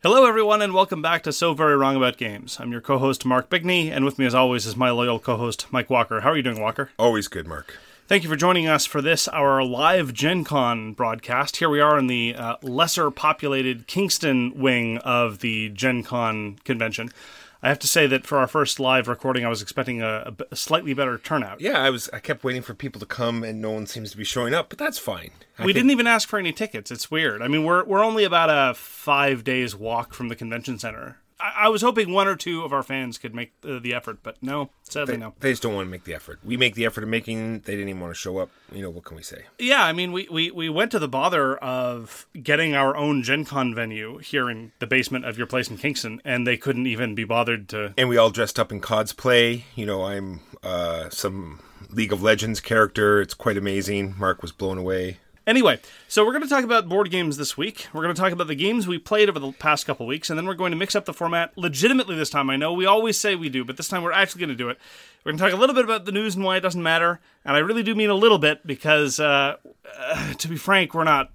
Hello everyone and welcome back to So Very Wrong About Games. I'm your co-host Mark Bigney, and with me as always is my loyal co-host Mike Walker. How are you doing, Walker? Always good, Mark. Thank you for joining us for this, our live Gen Con broadcast. Here we are in the lesser populated Kingston wing of the Gen Con convention. I have to say that for our first live recording, I was expecting a slightly better turnout. Yeah, I kept waiting for people to come, and no one seems to be showing up, but that's fine. We didn't even ask for any tickets. It's weird. I mean, we're only about a 5 days walk from the convention center. I was hoping one or two of our fans could make the effort, but no, sadly no. They just don't want to make the effort. We make the effort of making, they didn't even want to show up. You know, what can we say? Yeah, I mean, we went to the bother of getting our own Gen Con venue here in the basement of your place in Kingston, and they couldn't even be bothered to... And we all dressed up in cosplay. You know, I'm some League of Legends character. It's quite amazing. Mark was blown away. Anyway, so we're going to talk about board games this week. We're going to talk about the games we played over the past couple weeks, and then we're going to mix up the format legitimately this time. I know we always say we do, but this time we're actually going to do it. We're going to talk a little bit about the news and why it doesn't matter, and I really do mean a little bit because, to be frank, we're not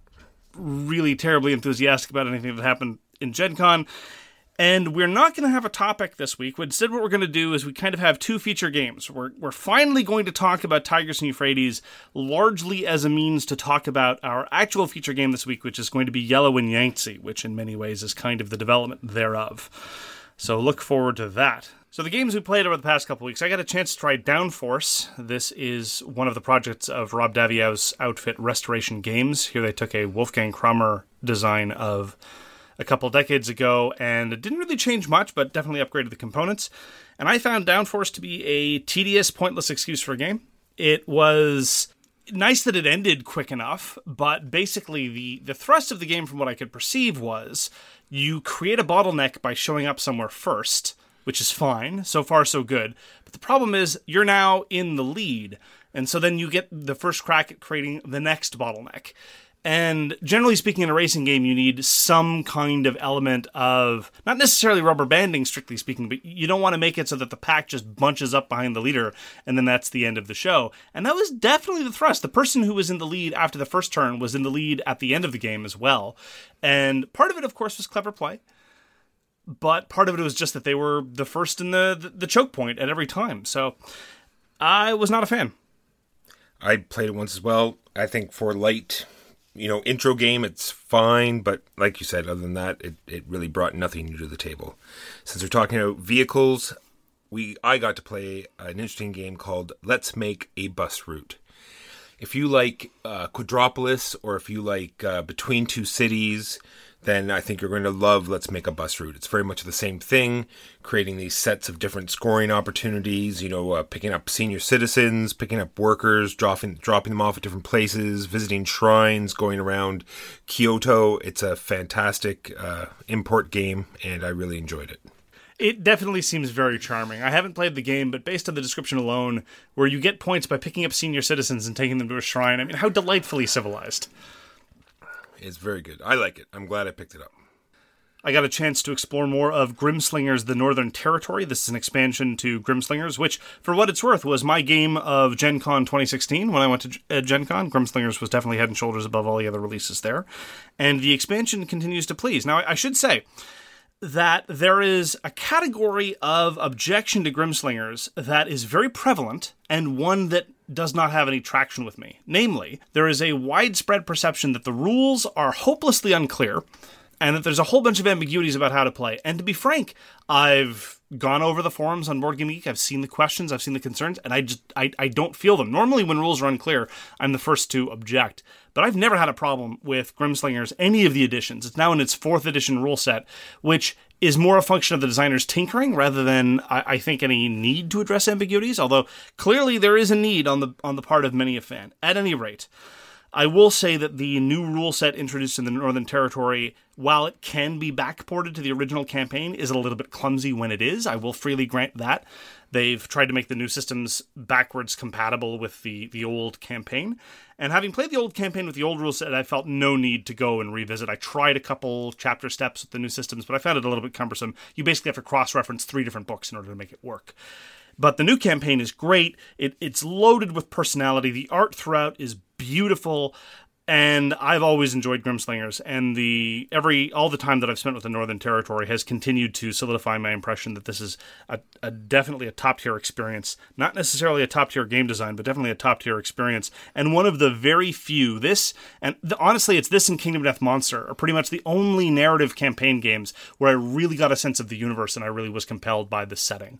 really terribly enthusiastic about anything that happened in Gen Con, and we're not going to have a topic this week. Instead, what we're going to do is we kind of have two feature games. We're finally going to talk about Tigris and Euphrates largely as a means to talk about our actual feature game this week, which is going to be Yellow and Yangtze, which in many ways is kind of the development thereof. So look forward to that. So the games we played over the past couple weeks, I got a chance to try Downforce. This is one of the projects of Rob Daviau's outfit Restoration Games. Here they took a Wolfgang Kramer design of a couple decades ago, and it didn't really change much, but definitely upgraded the components. And I found Downforce to be a tedious, pointless excuse for a game. It was nice that it ended quick enough, but basically the thrust of the game, from what I could perceive, was you create a bottleneck by showing up somewhere first, which is fine. So far, so good. But the problem is you're now in the lead, and so then you get the first crack at creating the next bottleneck. And generally speaking, in a racing game, you need some kind of element of, not necessarily rubber banding, strictly speaking, but you don't want to make it so that the pack just bunches up behind the leader, and then that's the end of the show. And that was definitely the thrust. The person who was in the lead after the first turn was in the lead at the end of the game as well. And part of it, of course, was clever play. But part of it was just that they were the first in the choke point at every time. So I was not a fan. I played it once as well. I think for light... You know, intro game, it's fine, but like you said, other than that, it really brought nothing new to the table. Since we're talking about vehicles, I got to play an interesting game called Let's Make a Bus Route. If you like Quadropolis, or if you like Between Two Cities, then I think you're going to love Let's Make a Bus Route. It's very much the same thing, creating these sets of different scoring opportunities, you know, picking up senior citizens, picking up workers, dropping them off at different places, visiting shrines, going around Kyoto. It's a fantastic import game, and I really enjoyed it. It definitely seems very charming. I haven't played the game, but based on the description alone, where you get points by picking up senior citizens and taking them to a shrine, I mean, how delightfully civilized. It's very good. I like it. I'm glad I picked it up. I got a chance to explore more of Grimslinger's The Northern Territory. This is an expansion to Grimslinger's, which, for what it's worth, was my game of Gen Con 2016 when I went to Gen Con. Grimslinger's was definitely head and shoulders above all the other releases there. And the expansion continues to please. Now, I should say that there is a category of objection to Grimslinger's that is very prevalent and one that does not have any traction with me. Namely, there is a widespread perception that the rules are hopelessly unclear and that there's a whole bunch of ambiguities about how to play. And to be frank, I've gone over the forums on Board Game Geek. I've seen the questions, I've seen the concerns, and I don't feel them. Normally when rules are unclear, I'm the first to object. But I've never had a problem with Grimslinger's, any of the editions. It's now in its 4th edition rule set, which is more a function of the designer's tinkering rather than, I think, any need to address ambiguities, although clearly there is a need on the part of many a fan. At any rate, I will say that the new rule set introduced in the Northern Territory, while it can be backported to the original campaign, is a little bit clumsy when it is. I will freely grant that. They've tried to make the new systems backwards compatible with the old campaign. And having played the old campaign with the old rule set, I felt no need to go and revisit. I tried a couple chapter steps with the new systems, but I found it a little bit cumbersome. You basically have to cross-reference 3 different books in order to make it work. But the new campaign is great. It's loaded with personality. The art throughout is beautiful, and I've always enjoyed Grimslinger's, and all the time that I've spent with the Northern Territory has continued to solidify my impression that this is a definitely a top-tier experience. Not necessarily a top-tier game design, but definitely a top-tier experience, and one of the very few, honestly, it's this and Kingdom Death Monster are pretty much the only narrative campaign games where I really got a sense of the universe and I really was compelled by the setting.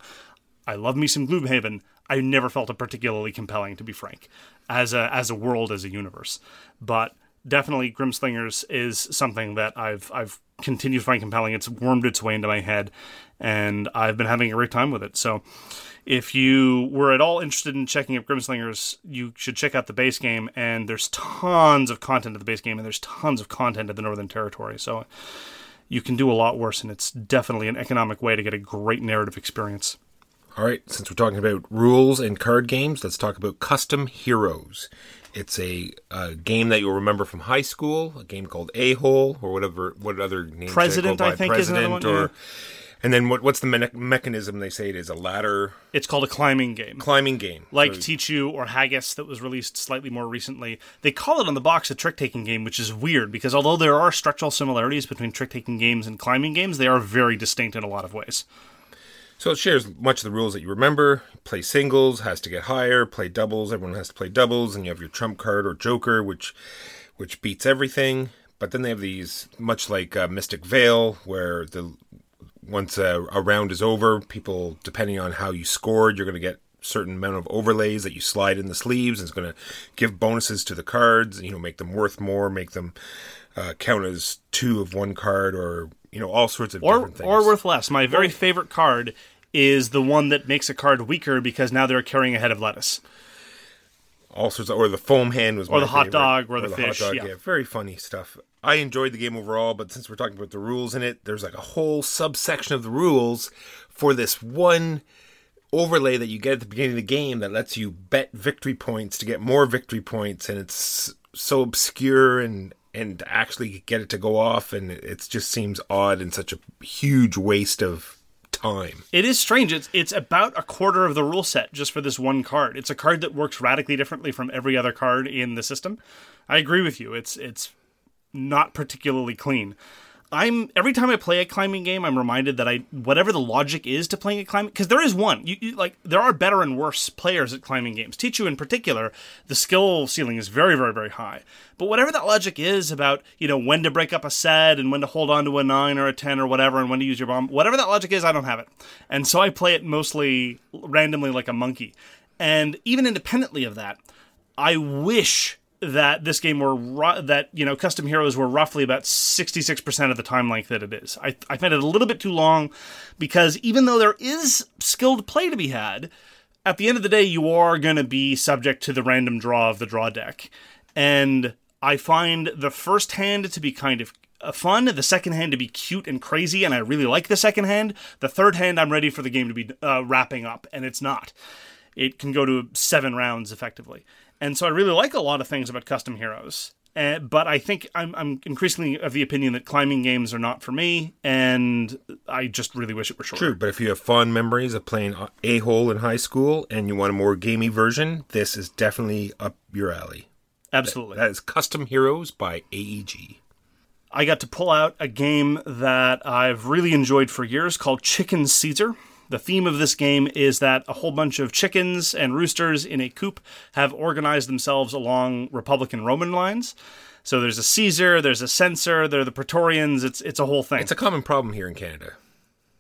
I love me some Gloomhaven. I never felt it particularly compelling, to be frank, as a world, as a universe. But definitely Grimslinger's is something that I've continued to find compelling. It's wormed its way into my head, and I've been having a great time with it. So if you were at all interested in checking out Grimslinger's, you should check out the base game, and there's tons of content at the base game, and there's tons of content at the Northern Territory. So you can do a lot worse, and it's definitely an economic way to get a great narrative experience. All right, since we're talking about rules and card games, let's talk about Custom Heroes. It's a game that you'll remember from high school, a game called A-Hole, or whatever, what other names President, I think, is another one. Or, and then what's the mechanism they say it is? A ladder? It's called a climbing game. Climbing game. Like Teach You or Haggis that was released slightly more recently. They call it on the box a trick-taking game, which is weird, because although there are structural similarities between trick-taking games and climbing games, they are very distinct in a lot of ways. So it shares much of the rules that you remember. Play singles, has to get higher. Play doubles, everyone has to play doubles. And you have your trump card or joker, which beats everything. But then they have these, much like Mystic Veil, where once a round is over, people, depending on how you scored, you're going to get certain amount of overlays that you slide in the sleeves. And it's going to give bonuses to the cards, make them worth more, make them count as 2 of one card, or all sorts of different things. Or worth less. My very favorite card is the one that makes a card weaker because now they're carrying a head of lettuce. All sorts of, or the foam hand was my favorite. Or the hot dog, or the fish. Hot dog, yeah, very funny stuff. I enjoyed the game overall, but since we're talking about the rules in it, there's like a whole subsection of the rules for this one overlay that you get at the beginning of the game that lets you bet victory points to get more victory points, and it's so obscure and actually get it to go off, and it just seems odd and such a huge waste of time. It is strange. It's about 1/4 of the rule set just for this one card. It's a card that works radically differently from every other card in the system. I agree with you. It's not particularly clean. Every time I play a climbing game, I'm reminded that whatever the logic is to playing a climbing, because there is one. There are better and worse players at climbing games. Teach You in particular, the skill ceiling is very, very, very high. But whatever that logic is about, when to break up a set and when to hold on to a 9 or a 10 or whatever and when to use your bomb, whatever that logic is, I don't have it. And so I play it mostly randomly like a monkey. And even independently of that, I wish that this game Custom Heroes were roughly about 66% of the time length that it is. I found it a little bit too long because even though there is skilled play to be had, at the end of the day, you are going to be subject to the random draw of the draw deck. And I find the first hand to be kind of fun, the second hand to be cute and crazy, and I really like the second hand. The third hand, I'm ready for the game to be wrapping up, and it's not. It can go to 7 rounds effectively. And so I really like a lot of things about Custom Heroes, but I think I'm increasingly of the opinion that climbing games are not for me, and I just really wish it were shorter. True, but if you have fond memories of playing A-Hole in high school and you want a more gamey version, this is definitely up your alley. Absolutely. That is Custom Heroes by AEG. I got to pull out a game that I've really enjoyed for years called Chicken Caesar. The theme of this game is that a whole bunch of chickens and roosters in a coop have organized themselves along Republican Roman lines. So there's a Caesar, there's a censor, they're the Praetorians, it's a whole thing. It's a common problem here in Canada.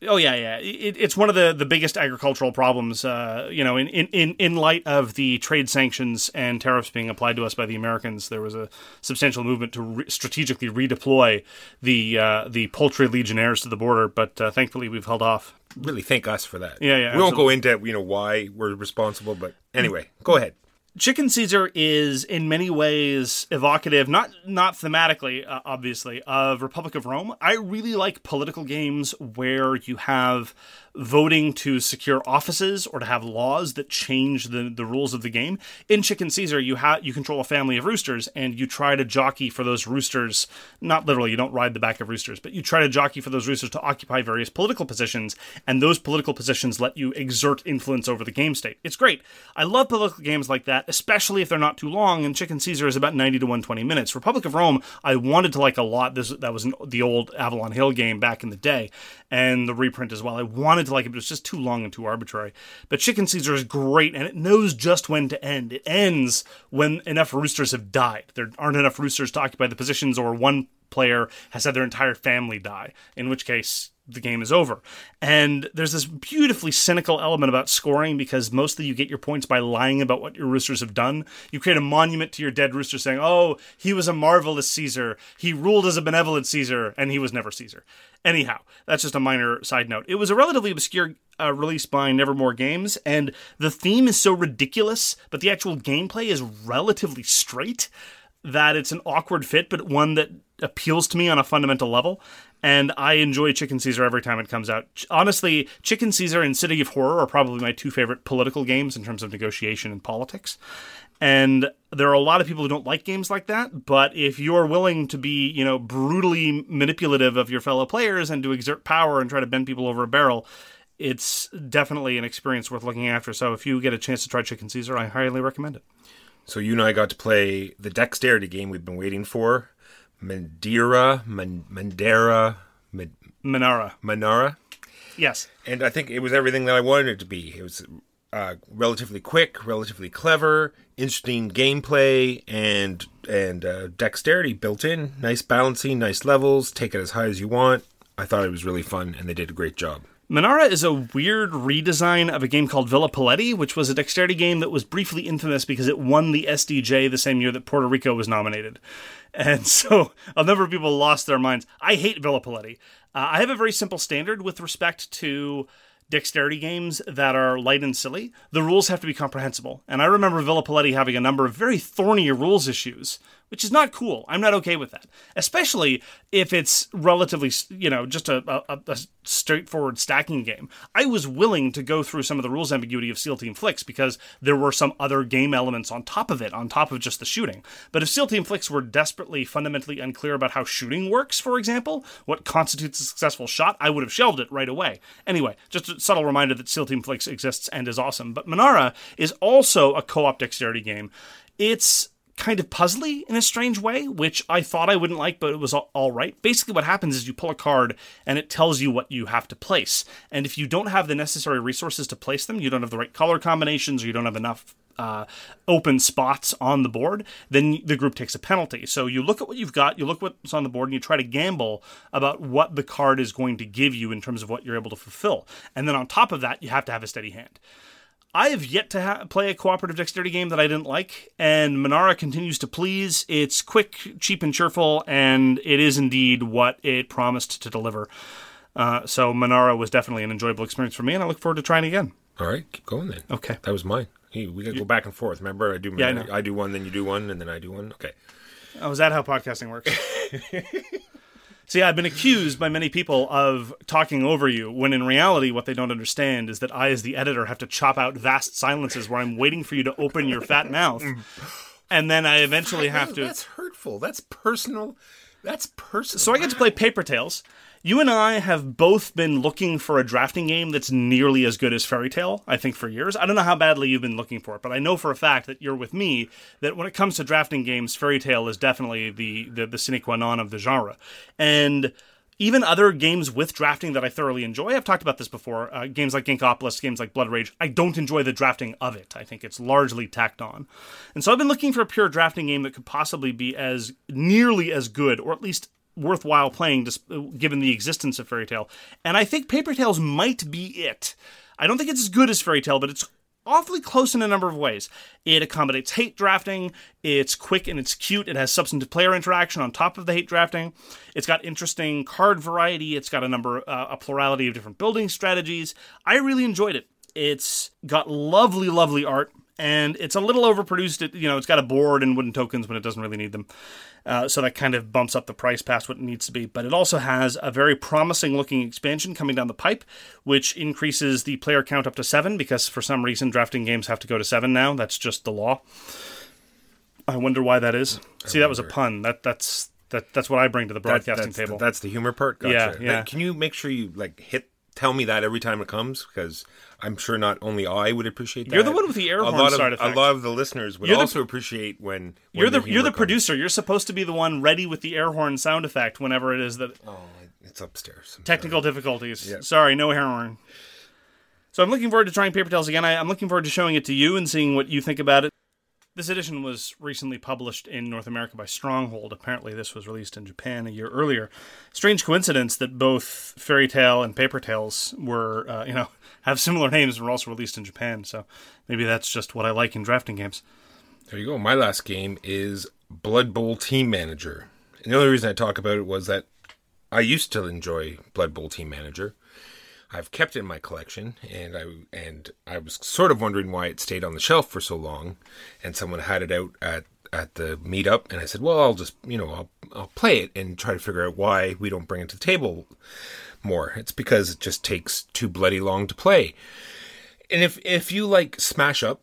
Oh, yeah, yeah. It's one of the biggest agricultural problems, you know, in light of the trade sanctions and tariffs being applied to us by the Americans. There was a substantial movement to strategically redeploy the poultry legionnaires to the border, but thankfully we've held off. Really thank us for that. Yeah, yeah. We won't go into, you know, why we're responsible, but anyway, go ahead. Chicken Caesar is in many ways evocative, not thematically, obviously, of Republic of Rome. I really like political games where you have voting to secure offices or to have laws that change the rules of the game. In Chicken Caesar, you control a family of roosters, and you try to jockey for those roosters. Not literally, you don't ride the back of roosters, but you try to jockey for those roosters to occupy various political positions, and those political positions let you exert influence over the game state. It's great. I love political games like that, especially if they're not too long, and Chicken Caesar is about 90 to 120 minutes. Republic of Rome, I wanted to like a lot. That was the old Avalon Hill game back in the day, and the reprint as well. I wanted to like it, but it's just too long and too arbitrary. But Chicken Caesar is great, and it knows just when to end. It ends when enough roosters have died. There aren't enough roosters to occupy the positions, or one player has had their entire family die, in which case the game is over. And there's this beautifully cynical element about scoring, because mostly you get your points by lying about what your roosters have done. You create a monument to your dead rooster saying, oh, he was a marvelous Caesar, he ruled as a benevolent Caesar, and he was never Caesar. Anyhow, that's just a minor side note. It was a relatively obscure release by Nevermore Games, and the theme is so ridiculous, but the actual gameplay is relatively straight, that it's an awkward fit, but one that appeals to me on a fundamental level. And I enjoy Chicken Caesar every time it comes out. Honestly, Chicken Caesar and City of Horror are probably my two favorite political games in terms of negotiation and politics. And there are a lot of people who don't like games like that, but if you're willing to be, you know, brutally manipulative of your fellow players and to exert power and try to bend people over a barrel, it's definitely an experience worth looking after. So if you get a chance to try Chicken Caesar, I highly recommend it. So you and I got to play the dexterity game we've been waiting for. Manara. Yes. And I think it was everything that I wanted it to be. It was relatively quick, relatively clever, interesting gameplay, and dexterity built in. Nice balancing, nice levels, take it as high as you want. I thought it was really fun, and they did a great job. Manara is a weird redesign of a game called Villa Paletti, which was a dexterity game that was briefly infamous because it won the SDJ the same year that Puerto Rico was nominated. And so a number of people lost their minds. I hate Villa Paletti. I have a very simple standard with respect to dexterity games that are light and silly. The rules have to be comprehensible. And I remember Villa Paletti having a number of very thorny rules issues, which is not cool. I'm not okay with that. Especially if it's relatively, you know, just a straightforward stacking game. I was willing to go through some of the rules ambiguity of SEAL Team Flix because there were some other game elements on top of it, on top of just the shooting. But if SEAL Team Flix were desperately, fundamentally unclear about how shooting works, for example, what constitutes a successful shot, I would have shelved it right away. Anyway, just a subtle reminder that SEAL Team Flix exists and is awesome. But Manara is also a co-op dexterity game. It's kind of puzzly in a strange way, which I thought I wouldn't like, but it was all right. Basically what happens is you pull a card and it tells you what you have to place. And if you don't have the necessary resources to place them, you don't have the right color combinations, or you don't have enough open spots on the board, then the group takes a penalty. So you look at what you've got, you look what's on the board, and you try to gamble about what the card is going to give you in terms of what you're able to fulfill. And then on top of that, you have to have a steady hand. I have yet to play a cooperative dexterity game that I didn't like, and Manara continues to please. It's quick, cheap, and cheerful, and it is indeed what it promised to deliver. So Manara was definitely an enjoyable experience for me, and I look forward to trying again. All right, keep going then. Okay. That was mine. Hey, we got to go back and forth. Remember, I do one, then you do one, and then I do one. Okay. Oh, is that how podcasting works? See, I've been accused by many people of talking over you, when in reality what they don't understand is that I, as the editor, have to chop out vast silences where I'm waiting for you to open your fat mouth, and then I eventually have to... That's hurtful. That's personal. That's personal. So I get to play Paper Tales. You and I have both been looking for a drafting game that's nearly as good as Fairy Tale, I think, for years. I don't know how badly you've been looking for it, but I know for a fact that you're with me, that when it comes to drafting games, Fairy Tale is definitely the sine qua non of the genre. And even other games with drafting that I thoroughly enjoy, I've talked about this before, games like Ginkopolis, games like Blood Rage, I don't enjoy the drafting of it. I think it's largely tacked on. And so I've been looking for a pure drafting game that could possibly be as nearly as good, or at least worthwhile playing, given the existence of Fairy Tale. And I think Paper Tales might be it. I don't think it's as good as Fairy Tale, but it's awfully close in a number of ways. It accommodates hate drafting, it's quick and it's cute, it has substantive player interaction on top of the hate drafting, it's got interesting card variety, it's got a plurality of different building strategies. I really enjoyed it. It's got lovely, lovely art, and it's a little overproduced. It's got a board and wooden tokens when it doesn't really need them. So that kind of bumps up the price past what it needs to be. But it also has a very promising-looking expansion coming down the pipe, which increases the player count up to 7, because for some reason drafting games have to go to 7 now. That's just the law. I wonder why that is. See, that was a pun. That's what I bring to the broadcasting table. That's the humor part? Gotcha. Yeah. Now, can you make sure you tell me that every time it comes? Because I'm sure not only I would appreciate that. You're the one with the air horn side effect. A lot of the listeners would also appreciate when you're the producer. You're supposed to be the one ready with the air horn sound effect whenever it is that. Oh, it's upstairs. I'm technical difficulties. Yeah. Sorry, no air horn. So I'm looking forward to trying Paper Tales again. I'm looking forward to showing it to you and seeing what you think about it. This edition was recently published in North America by Stronghold. Apparently this was released in Japan a year earlier. Strange coincidence that both Fairy Tale and Paper Tales were, have similar names and were also released in Japan. So maybe that's just what I like in drafting games. There you go. My last game is Blood Bowl Team Manager. And the only reason I talk about it was that I used to enjoy Blood Bowl Team Manager. I've kept it in my collection, and I was sort of wondering why it stayed on the shelf for so long. And someone had it out at the meetup, and I said, "Well, I'll just I'll play it and try to figure out why we don't bring it to the table more." It's because it just takes too bloody long to play. And if you like Smash Up,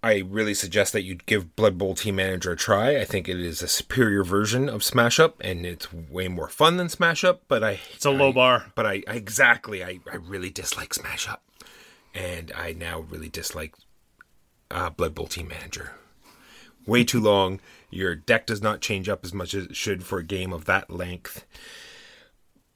I really suggest that you give Blood Bowl Team Manager a try. I think it is a superior version of Smash Up, and it's way more fun than Smash Up, but it's a low bar. But I really dislike Smash Up, and I now really dislike Blood Bowl Team Manager. Way too long. Your deck does not change up as much as it should for a game of that length.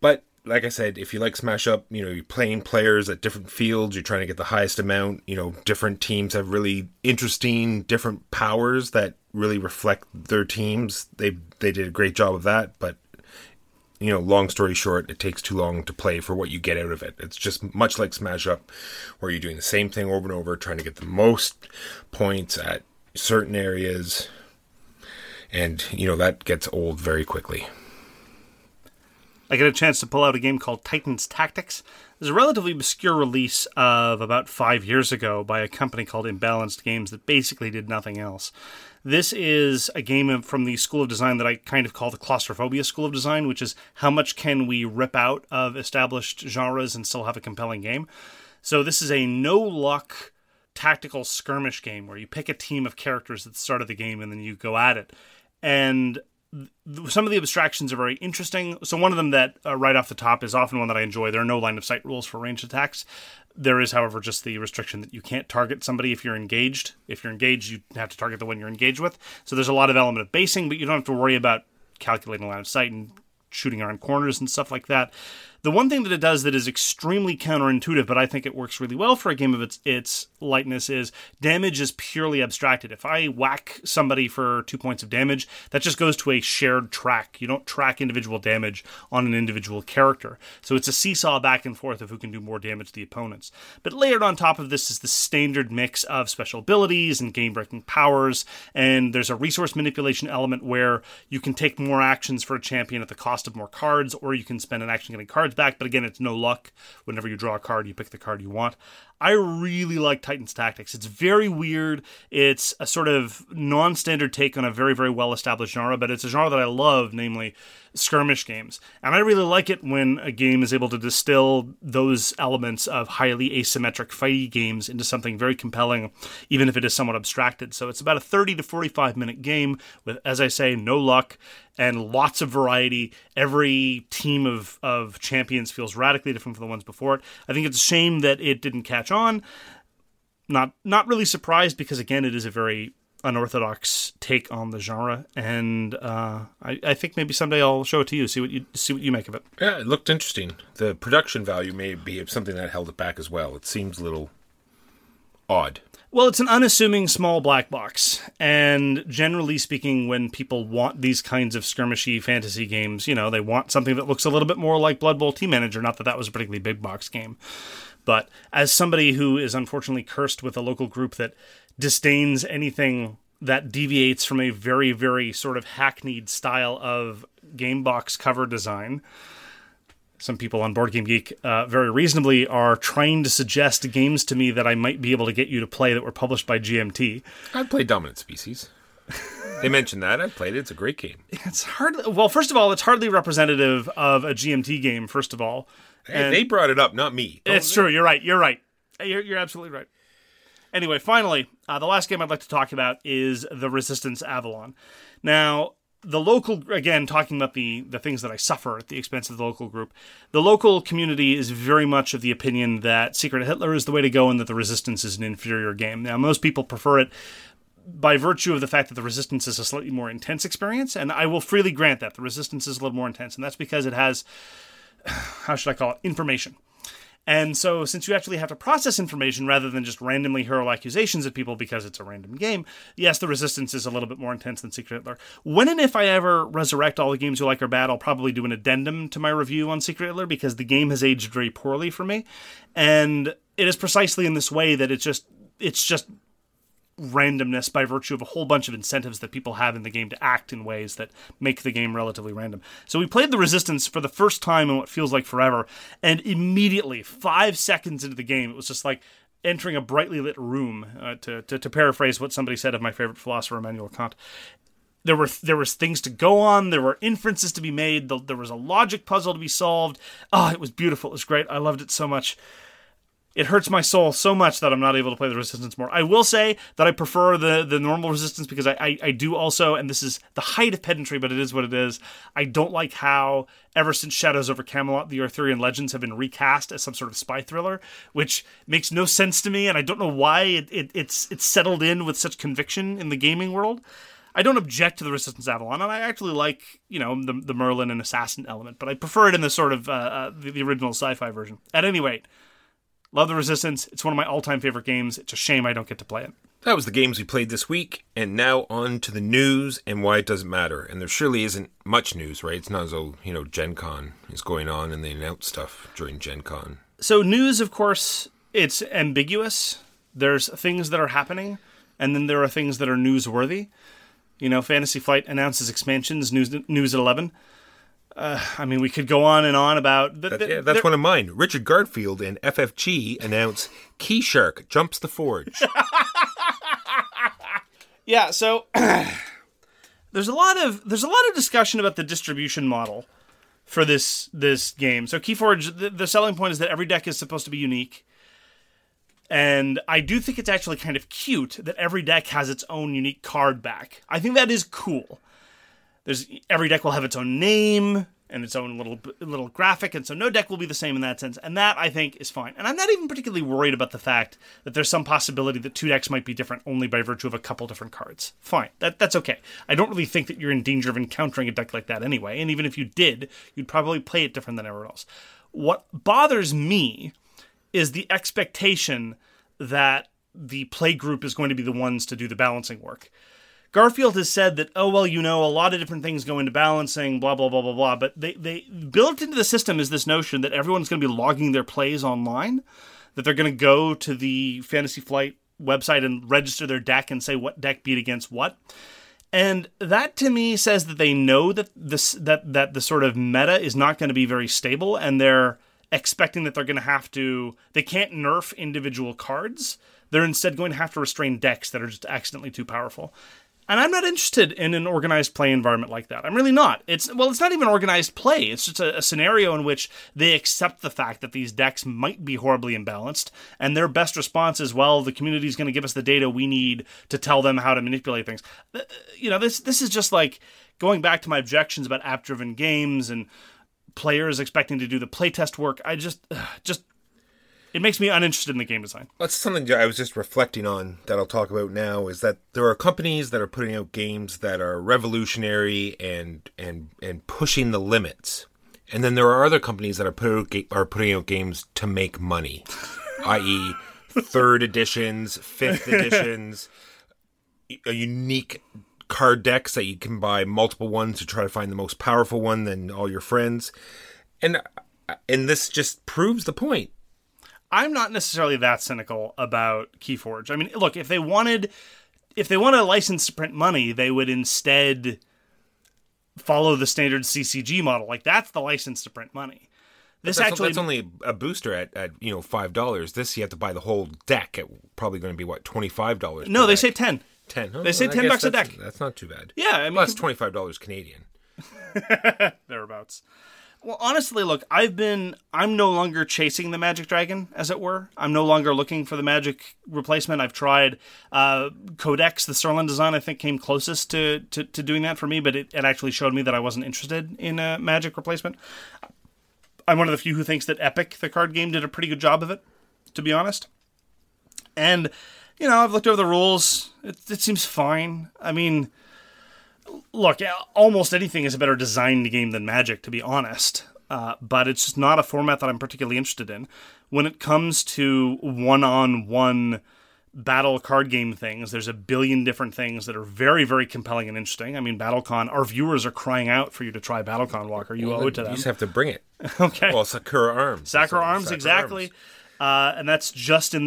But like I said, if you like Smash Up, you're playing players at different fields, you're trying to get the highest amount, different teams have really interesting, different powers that really reflect their teams. They did a great job of that, but, long story short, it takes too long to play for what you get out of it. It's just much like Smash Up, where you're doing the same thing over and over, trying to get the most points at certain areas, and, that gets old very quickly. I get a chance to pull out a game called Titan's Tactics. It was a relatively obscure release of about 5 years ago by a company called Imbalanced Games that basically did nothing else. This is a game from the school of design that I kind of call the claustrophobia school of design, which is how much can we rip out of established genres and still have a compelling game. So this is a no-luck tactical skirmish game where you pick a team of characters at the start of the game and then you go at it. And some of the abstractions are very interesting. So one of them that right off the top is often one that I enjoy. There are no line of sight rules for ranged attacks. There is, however, just the restriction that you can't target somebody if you're engaged. If you're engaged, you have to target the one you're engaged with. So there's a lot of element of basing, but you don't have to worry about calculating line of sight and shooting around corners and stuff like that. The one thing that it does that is extremely counterintuitive, but I think it works really well for a game of its lightness, is damage is purely abstracted. If I whack somebody for 2 points of damage, that just goes to a shared track. You don't track individual damage on an individual character. So it's a seesaw back and forth of who can do more damage to the opponents. But layered on top of this is the standard mix of special abilities and game-breaking powers, and there's a resource manipulation element where you can take more actions for a champion at the cost of more cards, or you can spend an action getting cards back, but again, it's no luck. Whenever you draw a card, you pick the card you want. I really like Titan's Tactics. It's very weird. It's a sort of non-standard take on a very, very well-established genre, but it's a genre that I love, namely skirmish games. And I really like it when a game is able to distill those elements of highly asymmetric fighty games into something very compelling, even if it is somewhat abstracted. So it's about a 30 to 45-minute game with, as I say, no luck and lots of variety. Every team of champions feels radically different from the ones before it. I think it's a shame that it didn't catch on. Not really surprised, because again, it is a very unorthodox take on the genre, and I think maybe someday I'll show it to you, see what you make of it. Yeah, it looked interesting. The production value may be something that held it back as well. It seems a little odd. Well, it's an unassuming small black box, and generally speaking, when people want these kinds of skirmishy fantasy games, you know, they want something that looks a little bit more like Blood Bowl Team Manager, not that that was a particularly big box game. But as somebody who is unfortunately cursed with a local group that disdains anything that deviates from a very, very sort of hackneyed style of game box cover design, some people on Board Game Geek very reasonably are trying to suggest games to me that I might be able to get you to play that were published by GMT. I've played Dominant Species. They mentioned that. I've played it. It's a great game. It's hardly... Well, first of all, it's hardly representative of a GMT game, first of all. And they brought it up, not me. It's true. You're right. You're right. You're absolutely right. Anyway, finally, the last game I'd like to talk about is The Resistance: Avalon. Now... The local, again, talking about the things that I suffer at the expense of the local group, the local community is very much of the opinion that Secret Hitler is the way to go and that The Resistance is an inferior game. Now, most people prefer it by virtue of the fact that The Resistance is a slightly more intense experience, and I will freely grant that. The Resistance is a little more intense, and that's because it has, how should I call it, information. And so since you actually have to process information rather than just randomly hurl accusations at people because it's a random game, yes, The Resistance is a little bit more intense than Secret Hitler. When and if I ever resurrect All the Games You Like Are Bad, I'll probably do an addendum to my review on Secret Hitler because the game has aged very poorly for me. And it is precisely in this way that it's just randomness by virtue of a whole bunch of incentives that people have in the game to act in ways that make the game relatively random. So we played The Resistance for the first time in what feels like forever, and immediately, 5 seconds into the game, it was just like entering a brightly lit room, to paraphrase what somebody said of my favorite philosopher, Immanuel Kant. There was things to go on. There were inferences to be made. There was a logic puzzle to be solved. Oh, it was beautiful. It was great. I loved it so much. It hurts my soul so much that I'm not able to play The Resistance more. I will say that I prefer the normal Resistance because I do also, and this is the height of pedantry, but it is what it is, I don't like how, ever since Shadows over Camelot, the Arthurian legends have been recast as some sort of spy thriller, which makes no sense to me, and I don't know why it's settled in with such conviction in the gaming world. I don't object to The Resistance Avalon, and I actually like, you know, the Merlin and Assassin element, but I prefer it in the sort of the original sci-fi version. At any rate... Love The Resistance. It's one of my all-time favorite games. It's a shame I don't get to play it. That was the games we played this week, and now on to the news and why it doesn't matter. And there surely isn't much news, right? It's not as though, you know, Gen Con is going on and they announce stuff during Gen Con. So news, of course, it's ambiguous. There's things that are happening, and then there are things that are newsworthy. You know, Fantasy Flight announces expansions, news at 11. I mean, we could go on and on about... That's one of mine. Richard Garfield and FFG announce Key Shark jumps the forge. Yeah, so there's a lot of discussion about the distribution model for this game. So Keyforge, the selling point is that every deck is supposed to be unique. And I do think it's actually kind of cute that every deck has its own unique card back. I think that is cool. Every deck will have its own name and its own little graphic, and so no deck will be the same in that sense, and that, I think, is fine. And I'm not even particularly worried about the fact that there's some possibility that two decks might be different only by virtue of a couple different cards. Fine. That's okay. I don't really think that you're in danger of encountering a deck like that anyway, and even if you did, you'd probably play it different than everyone else. What bothers me is the expectation that the playgroup is going to be the ones to do the balancing work. Garfield has said that, oh, well, you know, a lot of different things go into balancing, blah, blah, blah, blah, blah. But they built into the system is this notion that everyone's going to be logging their plays online, that they're going to go to the Fantasy Flight website and register their deck and say what deck beat against what. And that, to me, says that they know that that the sort of meta is not going to be very stable, and they're expecting that they're going to have to... They can't nerf individual cards. They're instead going to have to restrain decks that are just accidentally too powerful. And I'm not interested in an organized play environment like that. I'm really not. It's not even organized play. It's just a scenario in which they accept the fact that these decks might be horribly imbalanced, and their best response is, well, the community is going to give us the data we need to tell them how to manipulate things. You know, this is just like going back to my objections about app-driven games and players expecting to do the playtest work. I just it makes me uninterested in the game design. That's something I was just reflecting on that I'll talk about now, is that there are companies that are putting out games that are revolutionary and pushing the limits. And then there are other companies that are putting out games to make money, i.e. third editions, fifth editions, a unique card decks that you can buy multiple ones to try to find the most powerful one than all your friends. And this just proves the point. I'm not necessarily that cynical about Keyforge. I mean, look, if they wanted a license to print money, they would instead follow the standard CCG model. Like, that's the license to print money. That's only a booster at $5. This you have to buy the whole deck at probably going to be $25. No, they say 10. Oh, they say $10 a deck. That's not too bad. Yeah, I mean, plus $25 Canadian. Thereabouts. Well, honestly, look, I'm no longer chasing the magic dragon, as it were. I'm no longer looking for the magic replacement. I've tried Codex, the Sterling design, I think came closest to doing that for me, but it actually showed me that I wasn't interested in a magic replacement. I'm one of the few who thinks that Epic, the card game, did a pretty good job of it, to be honest. And, you know, I've looked over the rules. It seems fine. I mean, look, almost anything is a better designed game than Magic, to be honest. But it's just not a format that I'm particularly interested in. When it comes to one-on-one battle card game things, there's a billion different things that are very, very compelling and interesting. I mean, BattleCon, our viewers are crying out for you to try BattleCon, Walker. You owe it to them. You just have to bring it. Okay. Well, Sakura Arms, exactly. Arms. And that's just in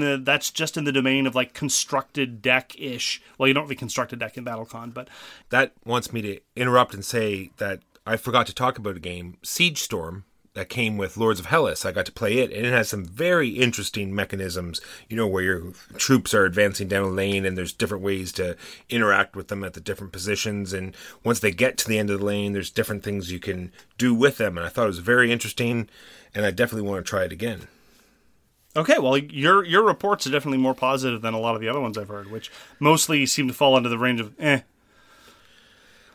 the domain of like constructed deck ish. Well, you don't really construct a deck in BattleCon, but that wants me to interrupt and say that I forgot to talk about a game, Siege Storm, that came with Lords of Hellas. I got to play it, and it has some very interesting mechanisms. You know, where your troops are advancing down a lane, and there's different ways to interact with them at the different positions. And once they get to the end of the lane, there's different things you can do with them. And I thought it was very interesting, and I definitely want to try it again. Okay, well, your reports are definitely more positive than a lot of the other ones I've heard, which mostly seem to fall under the range of eh.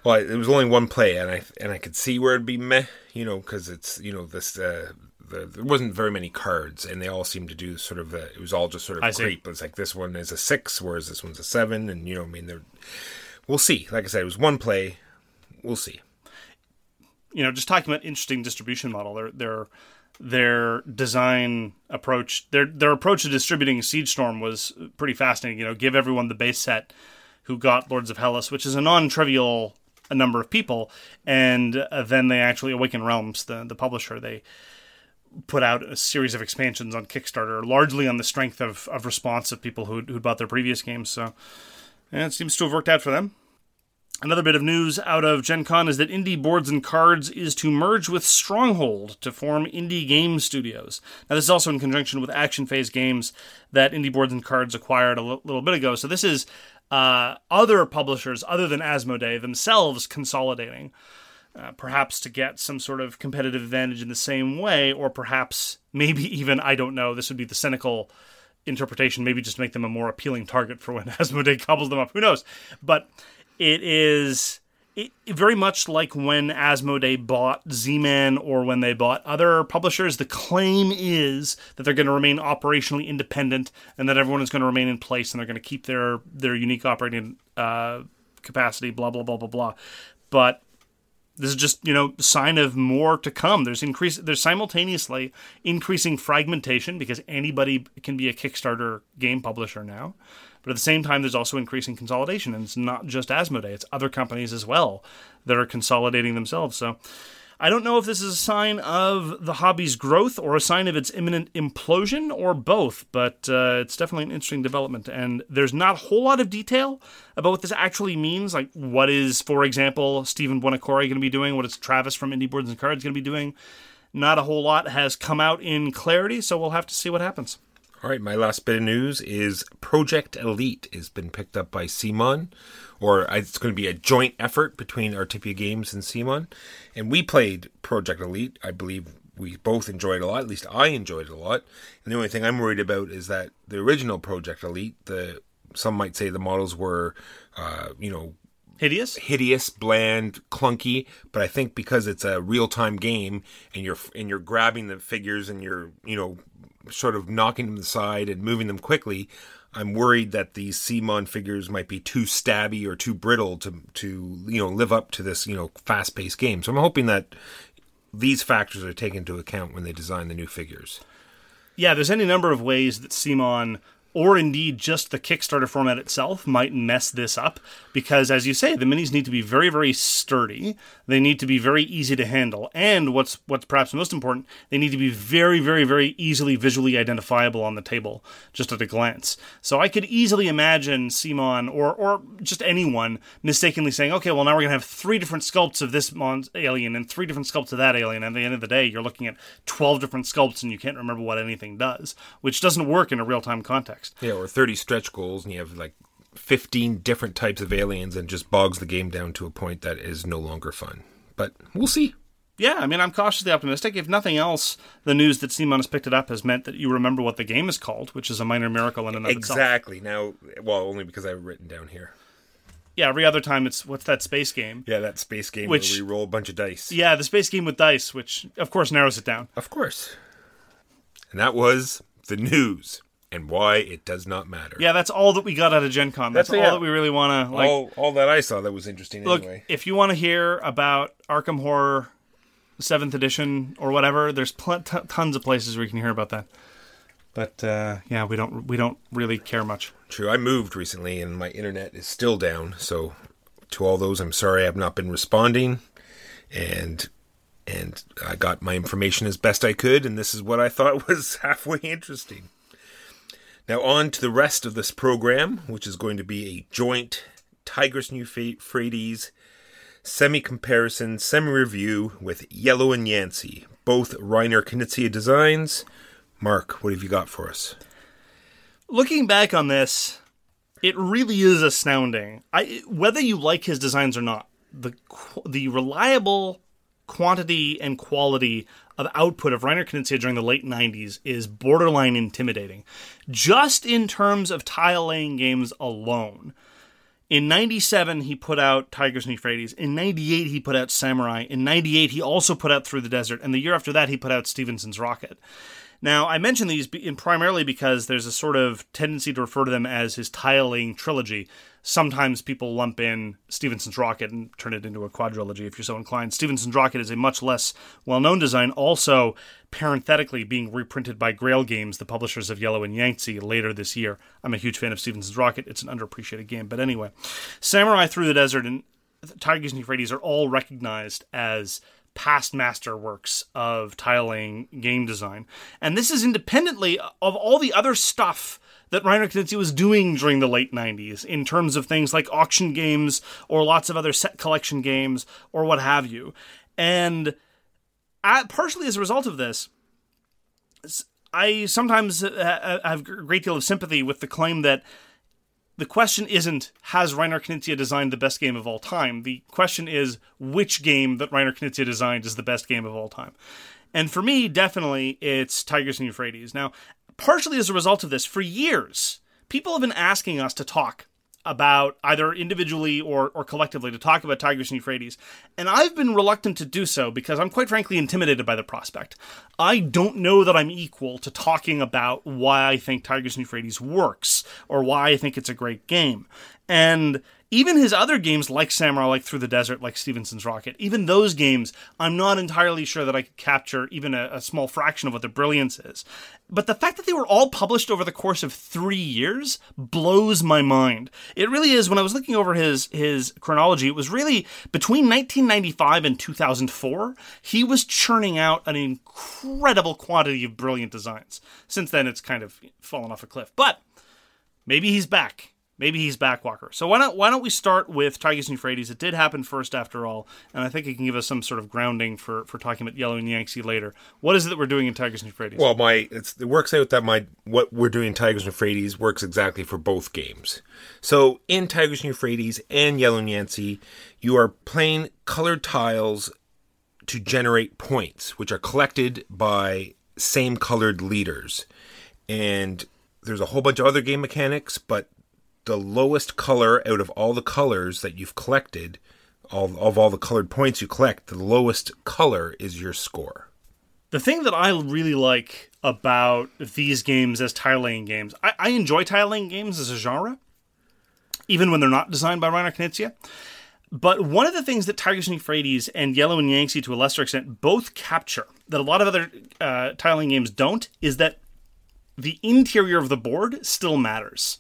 Well, it was only one play, and I could see where it'd be meh, you know, because it's, you know, this there wasn't very many cards, and they all seemed to do sort of it was all just sort of creep. It's like this one is a 6, whereas this one's a 7, and you know, I mean, we'll see. Like I said, it was one play. We'll see. You know, just talking about interesting distribution model, their design approach, their approach to distributing Siege Storm was pretty fascinating. You know, give everyone the base set who got Lords of Hellas, which is a non-trivial number of people, and then they actually, Awaken Realms, the publisher, they put out a series of expansions on Kickstarter, largely on the strength of response of people who'd bought their previous games. So, yeah, it seems to have worked out for them. Another bit of news out of Gen Con is that Indie Boards and Cards is to merge with Stronghold to form Indie Game Studios. Now, this is also in conjunction with Action Phase Games that Indie Boards and Cards acquired a little bit ago. So this is other publishers, other than Asmodee, themselves consolidating, perhaps to get some sort of competitive advantage in the same way, or perhaps maybe even, I don't know, this would be the cynical interpretation, maybe just make them a more appealing target for when Asmodee gobbles them up. Who knows? But it is very much like when Asmodee bought Z-Man or when they bought other publishers. The claim is that they're going to remain operationally independent and that everyone is going to remain in place and they're going to keep their unique operating capacity, blah, blah, blah, blah, blah. But this is just, you know, sign of more to come. There's simultaneously increasing fragmentation because anybody can be a Kickstarter game publisher now. But at the same time, there's also increasing consolidation, and it's not just Asmodee. It's other companies as well that are consolidating themselves. So I don't know if this is a sign of the hobby's growth or a sign of its imminent implosion or both, but it's definitely an interesting development. And there's not a whole lot of detail about what this actually means, like what is, for example, Stephen Buonacore going to be doing, what is Travis from Indie Boards and Cards going to be doing. Not a whole lot has come out in clarity, so we'll have to see what happens. All right, my last bit of news is Project Elite has been picked up by CMON, or it's going to be a joint effort between Artipia Games and CMON. And we played Project Elite. I believe we both enjoyed it a lot. At least I enjoyed it a lot. And the only thing I'm worried about is that the original Project Elite, some might say the models were, hideous, bland, clunky, but I think because it's a real-time game and you're grabbing the figures and you're, you know, sort of knocking them to the side and moving them quickly, I'm worried that these CMON figures might be too stabby or too brittle to live up to this, you know, fast-paced game. So I'm hoping that these factors are taken into account when they design the new figures. Yeah, there's any number of ways that CMON or indeed just the Kickstarter format itself, might mess this up. Because, as you say, the minis need to be very, very sturdy. They need to be very easy to handle. And what's perhaps most important, they need to be very, very, very easily visually identifiable on the table, just at a glance. So I could easily imagine Simon or just anyone mistakenly saying, okay, well, now we're going to have three different sculpts of this alien and three different sculpts of that alien. At the end of the day, you're looking at 12 different sculpts and you can't remember what anything does, which doesn't work in a real-time context. Yeah, or 30 stretch goals and you have, 15 different types of aliens and just bogs the game down to a point that is no longer fun. But we'll see. Yeah, I mean, I'm cautiously optimistic. If nothing else, the news that Simon has picked it up has meant that you remember what the game is called, which is a minor miracle in and of itself. Exactly. Now, well, only because I've written down here. Yeah, every other time it's, what's that space game? Yeah, that space game where we roll a bunch of dice. Yeah, the space game with dice, which, of course, narrows it down. Of course. And that was the news. And why it does not matter. Yeah, that's all that we got out of Gen Con. That's all that we really want to... All that I saw that was interesting anyway. Look, if you want to hear about Arkham Horror 7th edition or whatever, there's tons of places where you can hear about that. But, yeah, we don't really care much. True. I moved recently and my internet is still down. So to all those, I'm sorry I've not been responding. And I got my information as best I could. And this is what I thought was halfway interesting. Now on to the rest of this program, which is going to be a joint Tigris New Frades semi-comparison, semi-review with Yellow and Yancy, both Reiner Knizia designs. Mark, what have you got for us? Looking back on this, it really is astounding. Whether you like his designs or not, the reliable quantity and quality of output of Reiner Knizia during the late 90s is borderline intimidating, just in terms of tile-laying games alone. In 97, he put out Tigris and Euphrates. In 98, he put out Samurai. In 98, he also put out Through the Desert. And the year after that, he put out Stevenson's Rocket. Now, I mention these primarily because there's a sort of tendency to refer to them as his tile-laying trilogy. Sometimes people lump in Stevenson's Rocket and turn it into a quadrilogy if you're so inclined. Stevenson's Rocket is a much less well-known design, also parenthetically being reprinted by Grail Games, the publishers of Yellow and Yangtze, later this year. I'm a huge fan of Stevenson's Rocket. It's an underappreciated game. But anyway, Samurai, Through the Desert, and Tigris and Euphrates are all recognized as past masterworks of tile-laying game design. And this is independently of all the other stuff that Reiner Knizia was doing during the late 90s in terms of things like auction games or lots of other set collection games or what have you. And partially as a result of this, I sometimes have a great deal of sympathy with the claim that the question isn't, has Reiner Knizia designed the best game of all time? The question is, which game that Reiner Knizia designed is the best game of all time? And for me, definitely, it's Tigris and Euphrates. Now, partially as a result of this, for years, people have been asking us to talk about, either individually or collectively, to talk about Tigris and Euphrates. And I've been reluctant to do so because I'm quite frankly intimidated by the prospect. I don't know that I'm equal to talking about why I think Tigris and Euphrates works or why I think it's a great game. And even his other games, like Samurai, like Through the Desert, like Stevenson's Rocket, even those games, I'm not entirely sure that I could capture even a small fraction of what their brilliance is. But the fact that they were all published over the course of 3 years blows my mind. It really is, when I was looking over his chronology, it was really between 1995 and 2004, he was churning out an incredible quantity of brilliant designs. Since then, it's kind of fallen off a cliff. But maybe he's back. Maybe he's back, Walker. So why don't we start with Tigris and Euphrates? It did happen first, after all, and I think it can give us some sort of grounding for talking about Yellow and Yangtze later. What is it that we're doing in Tigris and Euphrates? Well, it works out that what we're doing in Tigris and Euphrates works exactly for both games. So in Tigris and Euphrates and Yellow and Yangtze, you are playing colored tiles to generate points, which are collected by same colored leaders. And there's a whole bunch of other game mechanics, but the lowest color out of all the colors that you've collected, of all the colored points you collect, the lowest color is your score. The thing that I really like about these games as tile-laying games, I enjoy tile-laying games as a genre, even when they're not designed by Reiner Knizia. But one of the things that Tigris and Euphrates and Yellow and Yangtze, to a lesser extent, both capture, that a lot of other tile-laying games don't, is that the interior of the board still matters.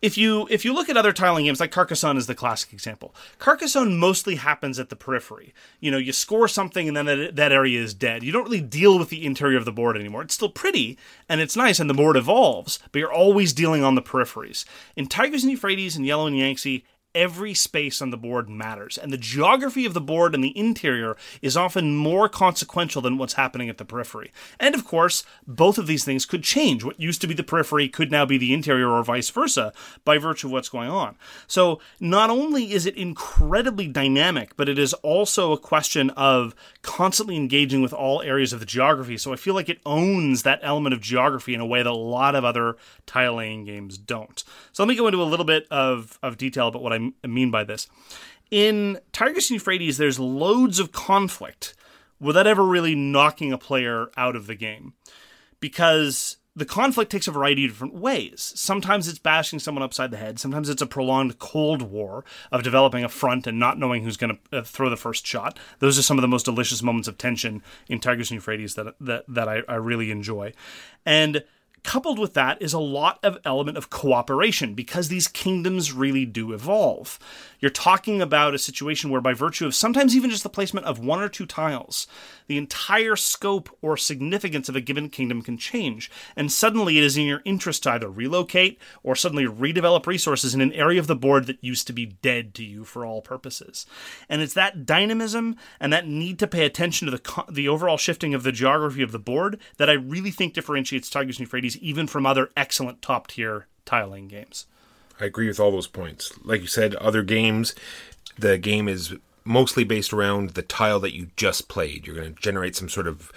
If you look at other tiling games, like Carcassonne is the classic example. Carcassonne mostly happens at the periphery. You know, you score something and then that area is dead. You don't really deal with the interior of the board anymore. It's still pretty and it's nice and the board evolves, but you're always dealing on the peripheries. In Tigers and Euphrates and Yellow and Yangtze, every space on the board matters, and the geography of the board and the interior is often more consequential than what's happening at the periphery. And of course, both of these things could change. What used to be the periphery could now be the interior, or vice versa, by virtue of what's going on. So not only is it incredibly dynamic, but it is also a question of constantly engaging with all areas of the geography. So I feel like it owns that element of geography in a way that a lot of other tile-laying games don't. So let me go into a little bit of detail about what I mean by this. In Tigris and Euphrates, there's loads of conflict without ever really knocking a player out of the game, because the conflict takes a variety of different ways. Sometimes it's bashing someone upside the head. Sometimes it's a prolonged cold war of developing a front and not knowing who's going to throw the first shot. Those are some of the most delicious moments of tension in Tigris and Euphrates that I really enjoy. And coupled with that is a lot of element of cooperation, because these kingdoms really do evolve. You're talking about a situation where, by virtue of sometimes even just the placement of one or two tiles, the entire scope or significance of a given kingdom can change. And suddenly it is in your interest to either relocate or suddenly redevelop resources in an area of the board that used to be dead to you for all purposes. And it's that dynamism and that need to pay attention to the overall shifting of the geography of the board that I really think differentiates Tigers and Euphrates even from other excellent top-tier tiling games. I agree with all those points. Like you said, other games, the game is mostly based around the tile that you just played. You're going to generate some sort of,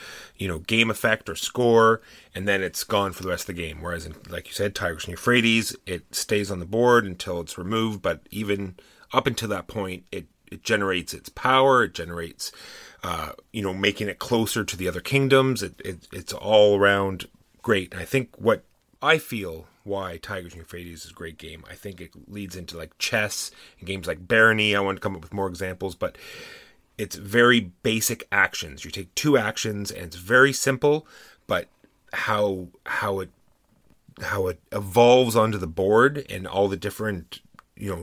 game effect or score, and then it's gone for the rest of the game. Whereas, like you said, Tigris and Euphrates, it stays on the board until it's removed, but even up until that point, it generates its power, it generates, making it closer to the other kingdoms. It's all around great. And I think what I feel why Tigers and Euphrates is a great game, I think it leads into like chess and games like Barony. I want to come up with more examples, but it's very basic actions. You take two actions and it's very simple, but how it evolves onto the board and all the different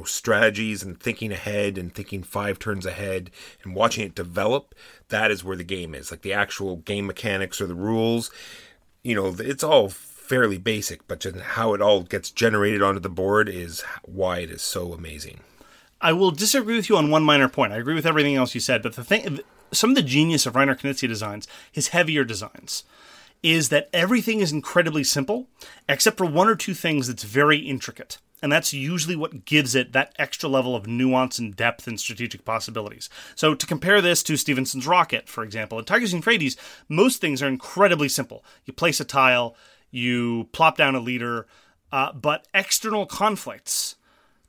strategies and thinking ahead and thinking 5 turns ahead and watching it develop, that is where the game is. Like the actual game mechanics or the rules, it's all fairly basic, but just how it all gets generated onto the board is why it is so amazing. I will disagree with you on one minor point. I agree with everything else you said, but some of the genius of Reiner Knizia designs, his heavier designs, is that everything is incredibly simple, except for one or two things that's very intricate. And that's usually what gives it that extra level of nuance and depth and strategic possibilities. So to compare this to Stevenson's Rocket, for example, in Tigers and Euphrates, most things are incredibly simple. You place a tile, you plop down a leader, but external conflicts,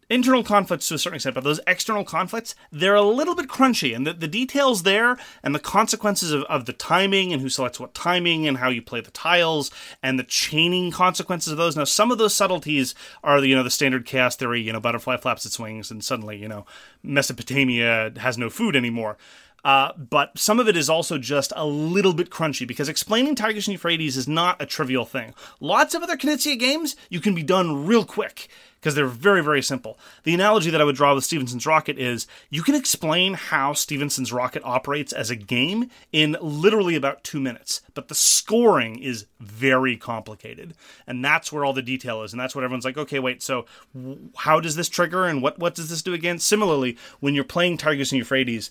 internal conflicts to a certain extent, but those external conflicts, they're a little bit crunchy. And the details there and the consequences of the timing and who selects what timing and how you play the tiles and the chaining consequences of those. Now, some of those subtleties are, the standard chaos theory, butterfly flaps its wings and suddenly, Mesopotamia has no food anymore. But some of it is also just a little bit crunchy, because explaining Tigers and Euphrates is not a trivial thing. Lots of other Knizia games, you can be done real quick because they're very, very simple. The analogy that I would draw with Stevenson's Rocket is you can explain how Stevenson's Rocket operates as a game in literally about 2 minutes, but the scoring is very complicated. And that's where all the detail is. And that's what everyone's like, okay, wait, so how does this trigger and what does this do again? Similarly, when you're playing Tigers and Euphrates,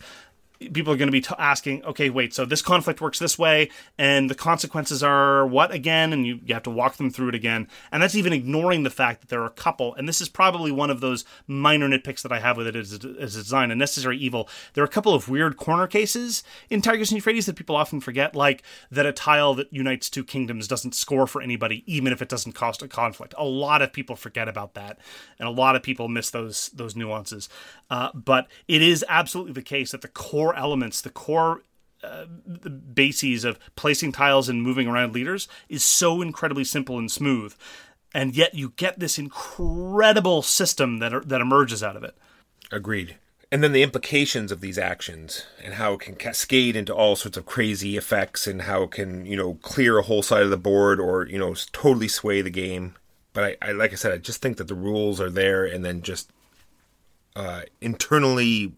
people are going to be asking, okay, wait, so this conflict works this way, and the consequences are what again? And you have to walk them through it again. And that's even ignoring the fact that there are a couple, and this is probably one of those minor nitpicks that I have with it as a design, a necessary evil. There are a couple of weird corner cases in Tigers and Euphrates that people often forget, like that a tile that unites two kingdoms doesn't score for anybody, even if it doesn't cost a conflict. A lot of people forget about that, and a lot of people miss those nuances. But it is absolutely the case that the core elements, the core bases of placing tiles and moving around leaders is so incredibly simple and smooth, and yet you get this incredible system that emerges out of it. Agreed. And then the implications of these actions and how it can cascade into all sorts of crazy effects and how it can, you know, clear a whole side of the board or, you know, totally sway the game. But I like I said, I just think that the rules are there and then just internally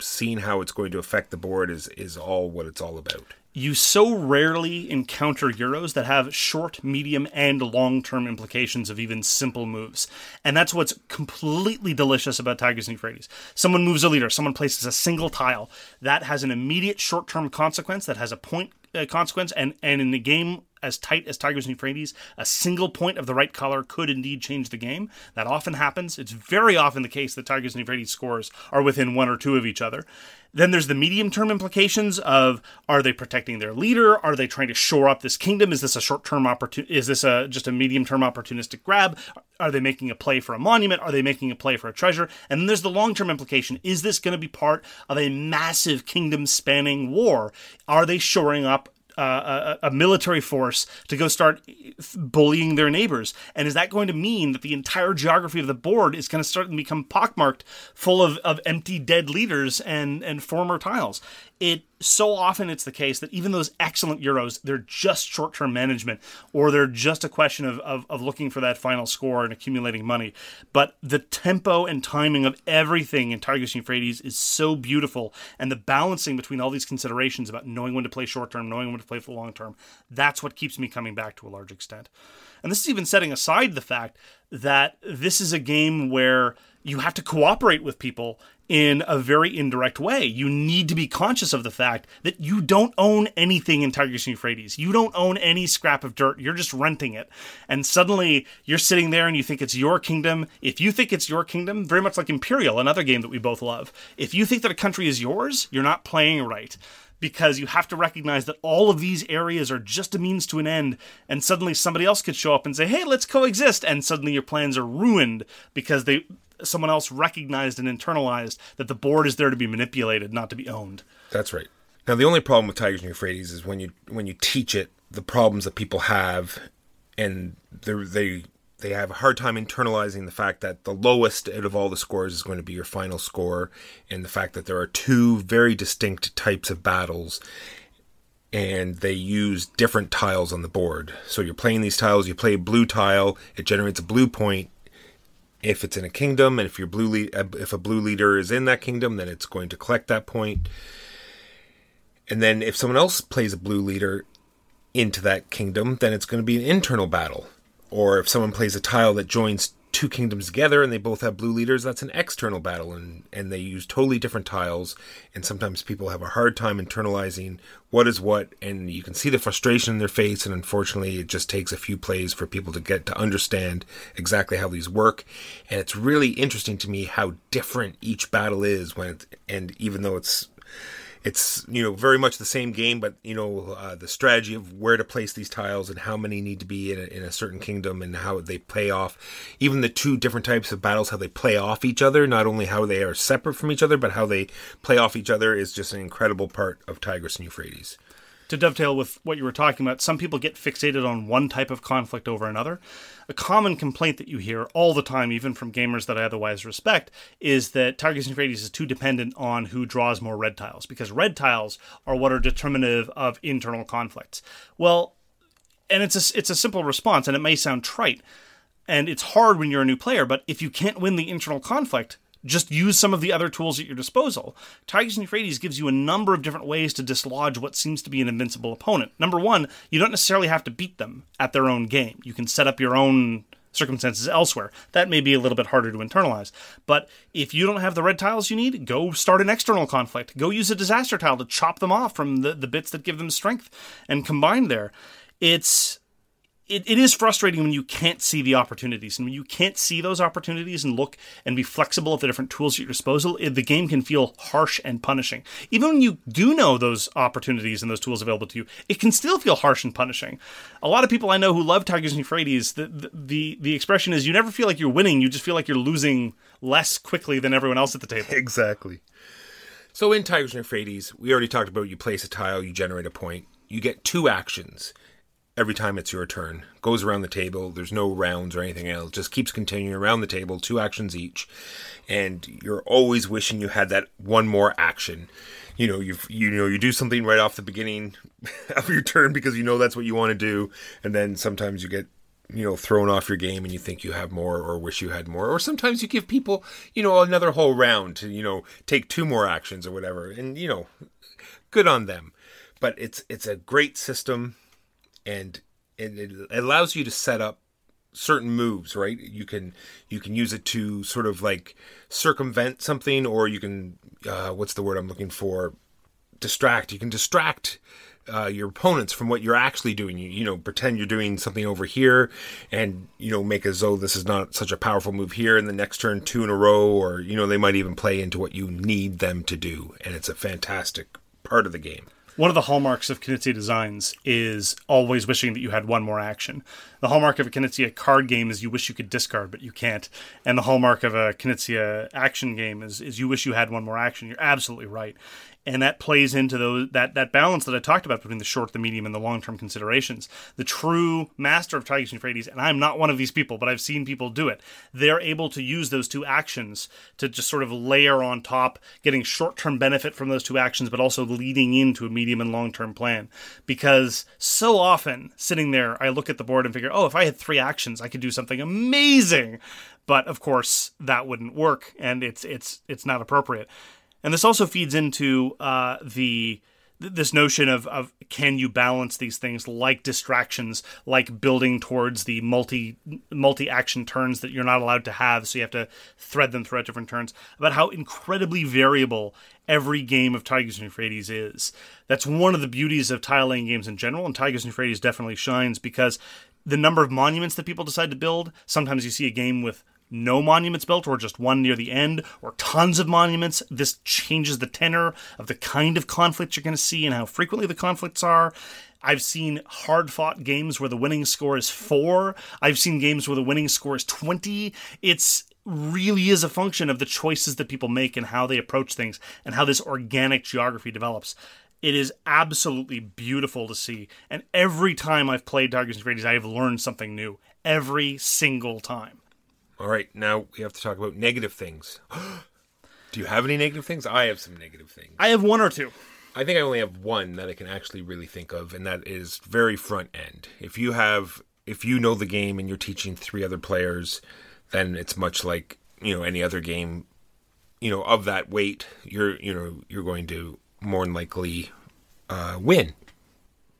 seeing how it's going to affect the board is all what it's all about. You so rarely encounter Euros that have short, medium, and long-term implications of even simple moves. And that's what's completely delicious about Tigers and Euphrates. Someone moves a leader. Someone places a single tile. That has an immediate short-term consequence. That has a point consequence. And in a game as tight as Tigers and Euphrates, a single point of the right color could indeed change the game. That often happens. It's very often the case that Tigers and Euphrates scores are within one or two of each other. Then there's the medium-term implications of, are they protecting their leader? Are they trying to shore up this kingdom? Is this a short-term opportunity? Is this just a medium-term opportunistic grab? Are they making a play for a monument? Are they making a play for a treasure? And then there's the long-term implication. Is this going to be part of a massive kingdom-spanning war? Are they shoring up a military force to go start bullying their neighbors? And is that going to mean that the entire geography of the board is going to start and become pockmarked full of empty dead leaders and former tiles? It so often it's the case that even those excellent Euros, they're just short-term management, or they're just a question of looking for that final score and accumulating money. But the tempo and timing of everything in Tigris and Euphrates is so beautiful, and the balancing between all these considerations about knowing when to play short-term, knowing when to play for the long-term, that's what keeps me coming back to a large extent. And this is even setting aside the fact that this is a game where you have to cooperate with people in a very indirect way. You need to be conscious of the fact that you don't own anything in Tigris and Euphrates. You don't own any scrap of dirt. You're just renting it. And suddenly you're sitting there and you think it's your kingdom. If you think it's your kingdom, very much like Imperial, another game that we both love, if you think that a country is yours, you're not playing right. Because you have to recognize that all of these areas are just a means to an end, and suddenly somebody else could show up and say, hey, let's coexist, and suddenly your plans are ruined because someone else recognized and internalized that the board is there to be manipulated, not to be owned. That's right. Now, the only problem with Tigers and Euphrates is when you teach it the problems that people have, and they have a hard time internalizing the fact that the lowest out of all the scores is going to be your final score, and the fact that there are two very distinct types of battles, and they use different tiles on the board. So you're playing these tiles, you play a blue tile, it generates a blue point if it's in a kingdom, and if your if a blue leader is in that kingdom, then it's going to collect that point. And then if someone else plays a blue leader into that kingdom, then it's going to be an internal battle. Or if someone plays a tile that joins two kingdoms together and they both have blue leaders, that's an external battle, and they use totally different tiles, and sometimes people have a hard time internalizing what is what, and you can see the frustration in their face, and unfortunately it just takes a few plays for people to get to understand exactly how these work. And it's really interesting to me how different each battle is, and even though it's, you know, very much the same game, but, you know, the strategy of where to place these tiles and how many need to be in a certain kingdom, and how they play off, even the two different types of battles, how they play off each other, not only how they are separate from each other, but how they play off each other is just an incredible part of Tigris and Euphrates. To dovetail with what you were talking about, some people get fixated on one type of conflict over another. A common complaint that you hear all the time, even from gamers that I otherwise respect, is that Tigris and Euphrates is too dependent on who draws more red tiles, because red tiles are what are determinative of internal conflicts. Well, and it's a simple response, and it may sound trite, and it's hard when you're a new player, but if you can't win the internal conflict, just use some of the other tools at your disposal. Tigers and Euphrates gives you a number of different ways to dislodge what seems to be an invincible opponent. Number one, you don't necessarily have to beat them at their own game. You can set up your own circumstances elsewhere. That may be a little bit harder to internalize. But if you don't have the red tiles you need, go start an external conflict. Go use a disaster tile to chop them off from the bits that give them strength and combine there. It is frustrating when you can't see the opportunities, and when you can't see those opportunities and look and be flexible at the different tools at your disposal, the game can feel harsh and punishing. Even when you do know those opportunities and those tools available to you, it can still feel harsh and punishing. A lot of people I know who love Tigers and Euphrates, the expression is, you never feel like you're winning, you just feel like you're losing less quickly than everyone else at the table. Exactly. So in Tigers and Euphrates, we already talked about, you place a tile, you generate a point, you get two actions. every time it's your turn. Goes around the table. There's no rounds or anything else. Just keeps continuing around the table, 2 actions each. And you're always wishing you had that one more action. You know, you do something right off the beginning of your turn because you know that's what you want to do. And then sometimes you get, you know, thrown off your game and you think you have more or wish you had more. Or sometimes you give people, you know, another whole round to, you know, take 2 more actions or whatever. And, you know, good on them. But it's a great system, and it allows you to set up certain moves, right? You can use it to sort of like circumvent something, or you can, what's the word I'm looking for? Distract. You can distract your opponents from what you're actually doing. You know, pretend you're doing something over here and, you know, make as though this is not such a powerful move here, and the next turn 2 in a row, or, you know, they might even play into what you need them to do. And it's a fantastic part of the game. One of the hallmarks of Knizia designs is always wishing that you had one more action. The hallmark of a Knizia card game is you wish you could discard, but you can't. And the hallmark of a Knizia action game is you wish you had one more action. You're absolutely right. And that plays into that balance that I talked about between the short, the medium, and the long-term considerations. The true master of Tigers and Euphrates, and I'm not one of these people, but I've seen people do it. They're able to use those 2 actions to just sort of layer on top, getting short-term benefit from those 2 actions, but also leading into a medium and long-term plan. Because so often, sitting there, I look at the board and figure, oh, if I had 3 actions, I could do something amazing. But, of course, that wouldn't work, and it's not appropriate. And this also feeds into this notion of can you balance these things like distractions, like building towards the multi-action turns that you're not allowed to have, so you have to thread them throughout different turns, about how incredibly variable every game of Tigers and Euphrates is. That's one of the beauties of tile-laying games in general, and Tigers and Euphrates definitely shines because the number of monuments that people decide to build, sometimes you see a game with no monuments built, or just one near the end, or tons of monuments. This changes the tenor of the kind of conflict you're going to see and how frequently the conflicts are. I've seen hard-fought games where the winning score is 4. I've seen games where the winning score is 20. It's really is a function of the choices that people make and how they approach things and how this organic geography develops. It is absolutely beautiful to see. And every time I've played Tigers and Euphrates, I have learned something new. Every single time. All right, now we have to talk about negative things. Do you have any negative things? I have some negative things. I have 1 or 2. I think I only have 1 that I can actually really think of, and that is very front end. If you know the game and you're teaching 3 other players, then it's much like, you know, any other game, you know, of that weight. You're going to more than likely win.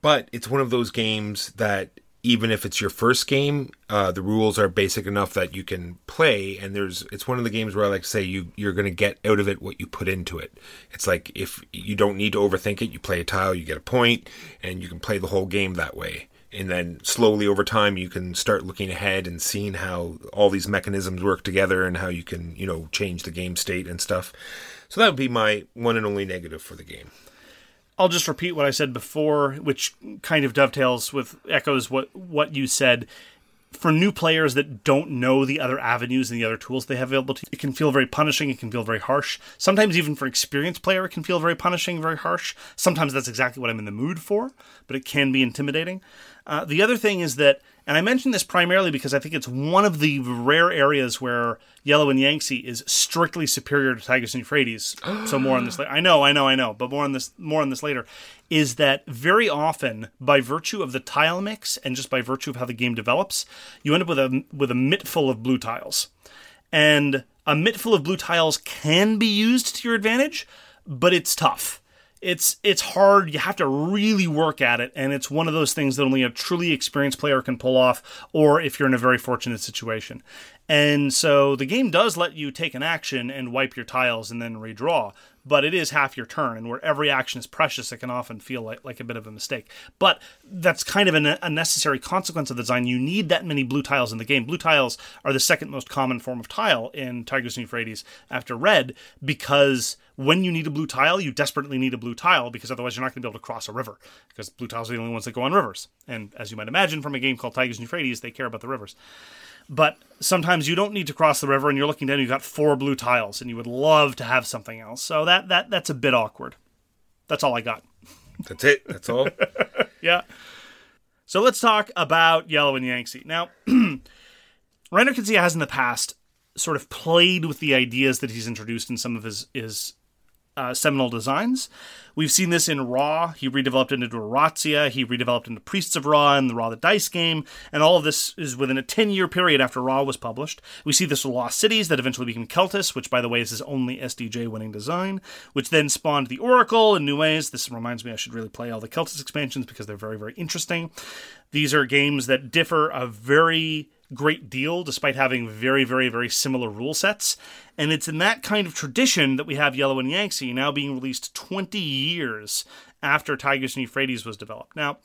But it's one of those games that, even if it's your first game, the rules are basic enough that you can play. And it's one of the games where I like to say you're going to get out of it what you put into it. It's like, if you don't need to overthink it, you play a tile, you get a point, and you can play the whole game that way. And then slowly over time, you can start looking ahead and seeing how all these mechanisms work together and how you can, you know, change the game state and stuff. So that would be my one and only negative for the game. I'll just repeat what I said before, which kind of dovetails with, echoes what you said. For new players that don't know the other avenues and the other tools they have available to you, it can feel very punishing, it can feel very harsh. Sometimes even for an experienced player, it can feel very punishing, very harsh. Sometimes that's exactly what I'm in the mood for, but it can be intimidating. The other thing is that, and I mention this primarily because I think it's one of the rare areas where Yellow and Yangtze is strictly superior to Tigers and Euphrates. So more on this later. I know, but more on this later. Is that very often, by virtue of the tile mix and just by virtue of how the game develops, you end up with a mitt full of blue tiles, and a mitt full of blue tiles can be used to your advantage, but it's tough. It's hard. You have to really work at it, and it's one of those things that only a truly experienced player can pull off, or if you're in a very fortunate situation. And so the game does let you take an action and wipe your tiles and then redraw, but it is half your turn, and where every action is precious, it can often feel like a bit of a mistake. But that's kind of a necessary consequence of the design. You need that many blue tiles in the game. Blue tiles are the second most common form of tile in Tigers and Euphrates after red, because when you need a blue tile, you desperately need a blue tile, because otherwise you're not going to be able to cross a river, because blue tiles are the only ones that go on rivers. And as you might imagine from a game called Tigers and Euphrates, they care about the rivers. But sometimes you don't need to cross the river, and you're looking down, you've got 4 blue tiles, and you would love to have something else. So that's a bit awkward. That's all I got. That's it? That's all? Yeah. So let's talk about Yellow and Yangtze. Now, Reiner Knizia has in the past sort of played with the ideas that he's introduced in some of his seminal designs. We've seen this in Ra. He redeveloped it into Aratzia. He redeveloped into Priests of Ra and the Ra the Dice game. And all of this is within a 10-year period after Ra was published. We see this with Lost Cities that eventually became Keltis, which, by the way, is his only SDJ winning design, which then spawned the Oracle in new ways. This reminds me I should really play all the Keltis expansions because they're very, very interesting. These are games that differ a very great deal despite having very, very, very similar rule sets. And it's in that kind of tradition that we have Yellow and Yangtze now being released 20 years after Tigers and Euphrates was developed. Now,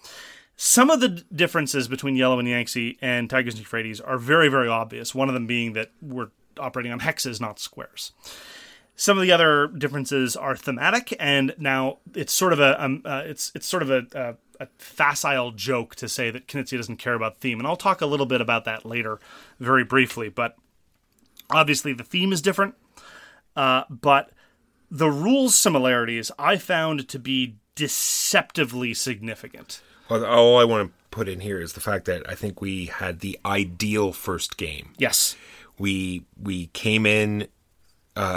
some of the differences between Yellow and Yangtze and Tigers and Euphrates are very, very obvious. One of them being that we're operating on hexes, not squares. Some of the other differences are thematic, and now it's sort of a facile joke to say that Knizia doesn't care about theme, and I'll talk a little bit about that later very briefly, but obviously the theme is different, but the rules similarities I found to be deceptively significant. All I want to put in here is the fact that I think we had the ideal first game. Yes. We came in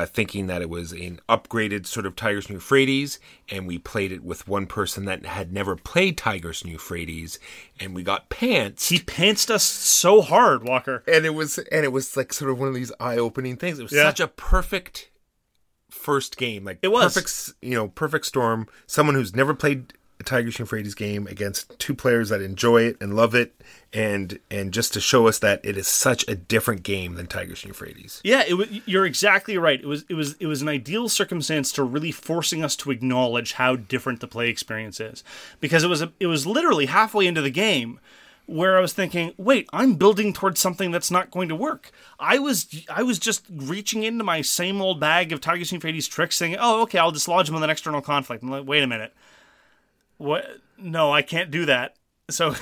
thinking that it was an upgraded sort of Tigers and Euphrates, and we played it with one person that had never played Tigers and Euphrates, and we got pantsed. He pantsed us so hard, Walker. And it was like sort of one of these eye-opening things. It was such a perfect first game. Like it was perfect storm. Someone who's never played a Tigers and Euphrates game against two players that enjoy it and love it, and just to show us that it is such a different game than Tigers and Euphrates. Yeah, you're exactly right. It was an ideal circumstance to really forcing us to acknowledge how different the play experience is, because it was literally halfway into the game where I was thinking, wait, I'm building towards something that's not going to work. I was just reaching into my same old bag of Tigers and Euphrates tricks, saying, oh, okay, I'll dislodge them with an external conflict. I'm like, wait a minute. What? No, I can't do that. So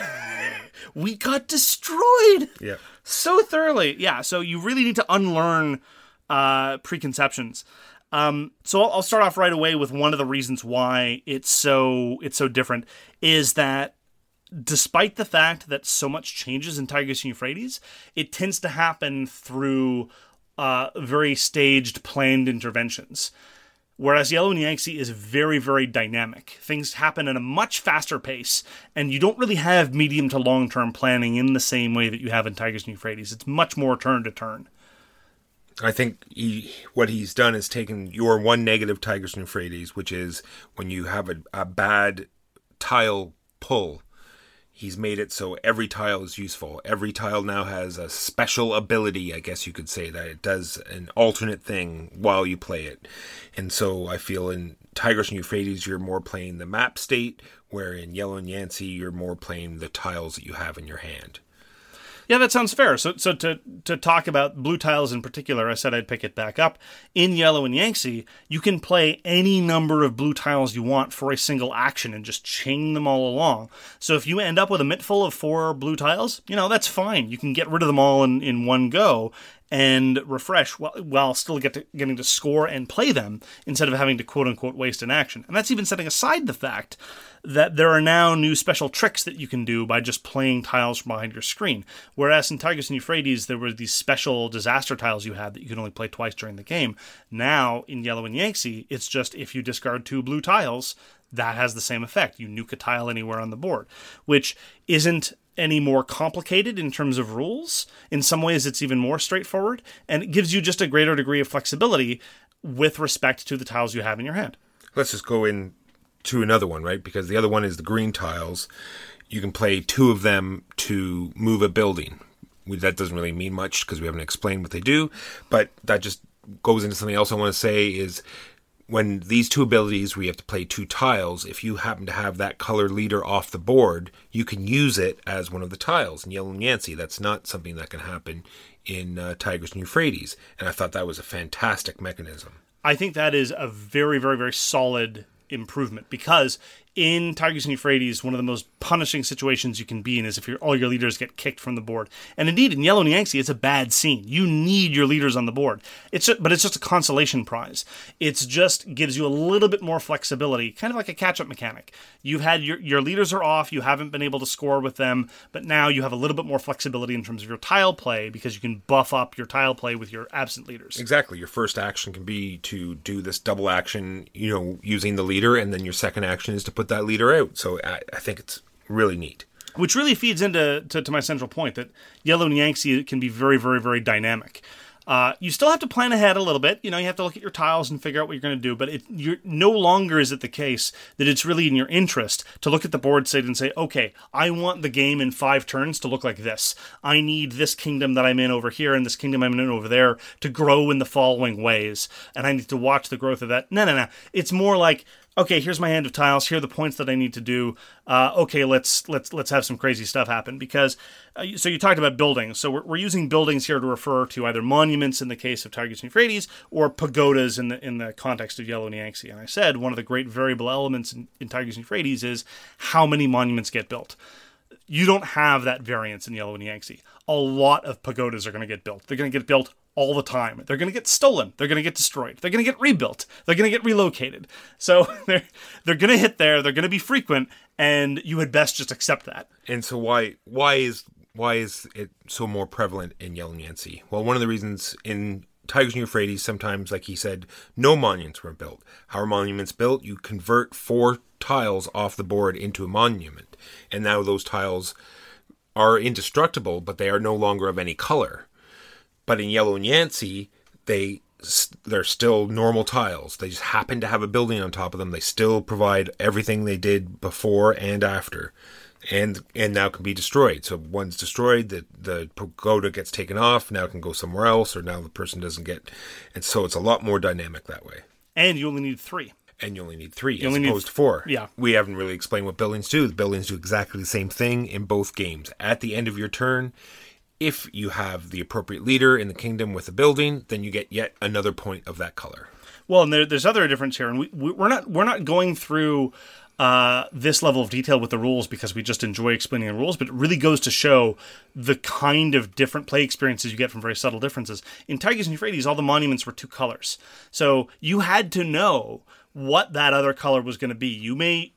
we got destroyed so thoroughly. Yeah, so you really need to unlearn preconceptions. So I'll start off right away with one of the reasons why it's so different is that despite the fact that so much changes in Tigers and Euphrates, it tends to happen through very staged, planned interventions. Whereas Yellow and Yangtze is very, very dynamic. Things happen at a much faster pace, and you don't really have medium to long-term planning in the same way that you have in Tigers and Euphrates. It's much more turn-to-turn. I think what he's done is taken your one negative Tigers and Euphrates, which is when you have a bad tile pull. He's made it so every tile is useful. Every tile now has a special ability, I guess you could say, that it does an alternate thing while you play it. And so I feel in Tigers and Euphrates, you're more playing the map state, where in Yellow and Yangtze, you're more playing the tiles that you have in your hand. Yeah, that sounds fair. So to talk about blue tiles in particular, I said I'd pick it back up. In Yellow and Yangtze, you can play any number of blue tiles you want for a single action and just chain them all along. So if you end up with a mitt full of 4 blue tiles, that's fine. You can get rid of them all in one go and refresh while still getting to score and play them instead of having to quote-unquote waste an action. And that's even setting aside the fact that there are now new special tricks that you can do by just playing tiles from behind your screen. Whereas in Tigers and Euphrates, there were these special disaster tiles you had that you could only play twice during the game. Now, in Yellow and Yangtze, it's just if you discard 2 blue tiles, that has the same effect. You nuke a tile anywhere on the board, which isn't any more complicated in terms of rules. In some ways, it's even more straightforward, and it gives you just a greater degree of flexibility with respect to the tiles you have in your hand. Let's just go in to another one, right? Because the other one is the green tiles. You can play 2 of them to move a building. That doesn't really mean much because we haven't explained what they do, but that just goes into something else I want to say is when these 2 abilities, we have to play 2 tiles. If you happen to have that color leader off the board, you can use it as one of the tiles. In Yellow and Yangtze, that's not something that can happen in Tigers and Euphrates. And I thought that was a fantastic mechanism. I think that is a very, very, very solid improvement because in Tigers and Euphrates, one of the most punishing situations you can be in is if all your leaders get kicked from the board. And indeed, in Yellow Niangxi, it's a bad scene. You need your leaders on the board. But it's just a consolation prize. It just gives you a little bit more flexibility, kind of like a catch-up mechanic. You've had your leaders are off, you haven't been able to score with them, but now you have a little bit more flexibility in terms of your tile play because you can buff up your tile play with your absent leaders. Exactly. Your first action can be to do this double action, using the leader, and then your second action is to put that leader out. So I think it's really neat. Which really feeds into my central point that Yellow Niangxi can be very, very, very dynamic. You still have to plan ahead a little bit. You have to look at your tiles and figure out what you're going to do, but no longer is it the case that it's really in your interest to look at the board state and say, okay, I want the game in 5 turns to look like this. I need this kingdom that I'm in over here and this kingdom I'm in over there to grow in the following ways, and I need to watch the growth of that. No. It's more like, okay, here's my hand of tiles. Here are the points that I need to do. Okay, let's have some crazy stuff happen because. So you talked about buildings. So we're using buildings here to refer to either monuments in the case of Tigers and Euphrates or pagodas in the context of Yellow Niangxi. And I said one of the great variable elements in Tigers and Euphrates is how many monuments get built. You don't have that variance in Yellow Niangxi. A lot of pagodas are going to get built. They're going to get built all the time. They're going to get stolen. They're going to get destroyed. They're going to get rebuilt. They're going to get relocated. So they're going to hit there. They're going to be frequent, and you had best just accept that. And so why is it so more prevalent in Yellow Niangxi? Well, one of the reasons in Tigers and Euphrates, sometimes, like he said, no monuments were built. How are monuments built? You convert 4 tiles off the board into a monument, and now those tiles are indestructible, but they are no longer of any color. But in Yellow Niangxi, they're still normal tiles. They just happen to have a building on top of them. They still provide everything they did before and after, and now can be destroyed. So one's destroyed, the pagoda gets taken off, now it can go somewhere else, or now the person doesn't get... And so it's a lot more dynamic that way. And you only need 3. As opposed to 4. Yeah. We haven't really explained what buildings do. The buildings do exactly the same thing in both games. At the end of your turn... If you have the appropriate leader in the kingdom with a building, then you get yet another point of that color. Well, and there's other difference here, and we're not going through this level of detail with the rules because we just enjoy explaining the rules, but it really goes to show the kind of different play experiences you get from very subtle differences. In Tigers and Euphrates, all the monuments were 2 colors, so you had to know what that other color was going to be.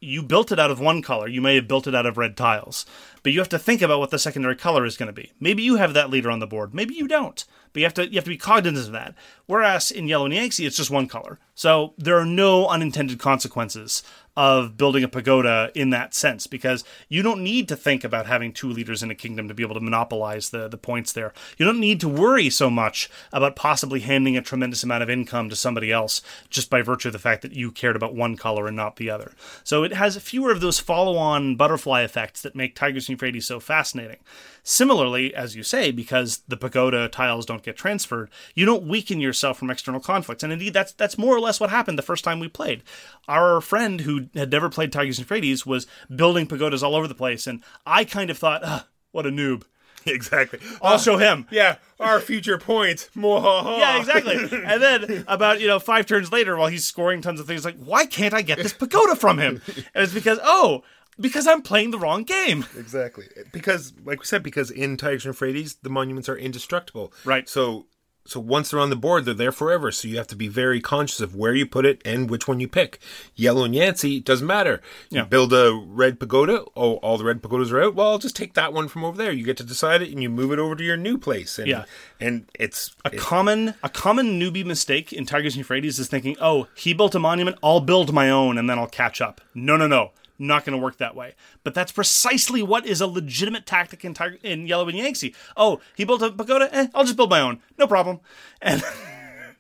You built it out of 1 color. You may have built it out of red tiles, but you have to think about what the secondary color is going to be. Maybe you have that leader on the board. Maybe you don't, but you have to be cognizant of that. Whereas in Yellow Niangxi, it's just 1 color. So there are no unintended consequences of building a pagoda in that sense, because you don't need to think about having 2 leaders in a kingdom to be able to monopolize the points there. You don't need to worry so much about possibly handing a tremendous amount of income to somebody else just by virtue of the fact that you cared about 1 color and not the other. So it has fewer of those follow-on butterfly effects that make Tigers and Euphrates so fascinating. Similarly, as you say, because the pagoda tiles don't get transferred, you don't weaken yourself from external conflicts. And indeed, that's more or less what happened the first time we played. Our friend who had never played Tigers and Euphrates was building pagodas all over the place, and I kind of thought, what a noob. Exactly. Also him. Yeah, our future points. Yeah, exactly. And then about 5 turns later, while he's scoring tons of things, like, why can't I get this pagoda from him? And it's because I'm playing the wrong game. Exactly. Because, like we said, in Tigers and Euphrates, the monuments are indestructible. Right. So once they're on the board, they're there forever. So you have to be very conscious of where you put it and which one you pick. Yellow Niangxi, doesn't matter. You build a red pagoda. Oh, all the red pagodas are out. Well, I'll just take that one from over there. You get to decide it, and you move it over to your new place. And, and it's a common newbie mistake in Tigers and Euphrates is thinking, oh, he built a monument. I'll build my own, and then I'll catch up. No. Not going to work that way. But that's precisely what is a legitimate tactic in Yellow Niangxi. Oh, he built a pagoda? I'll just build my own. No problem. And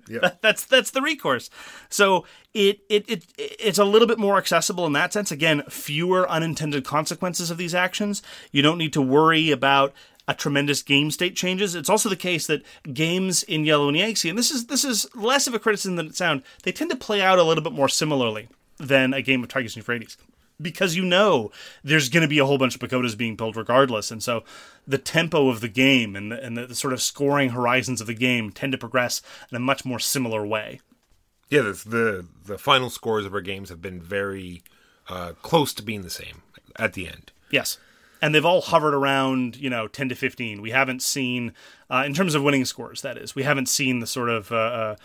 that's the recourse. So it's a little bit more accessible in that sense. Again, fewer unintended consequences of these actions. You don't need to worry about a tremendous game state changes. It's also the case that games in Yellow Niangxi, and this is less of a criticism than it sounds, they tend to play out a little bit more similarly than a game of Tigers and Euphrates. Because there's going to be a whole bunch of pagodas being built regardless. And so the tempo of the game and the sort of scoring horizons of the game tend to progress in a much more similar way. Yeah, the final scores of our games have been very close to being the same at the end. Yes. And they've all hovered around, 10 to 15. We haven't seen, in terms of winning scores, that is, we haven't seen the sort of,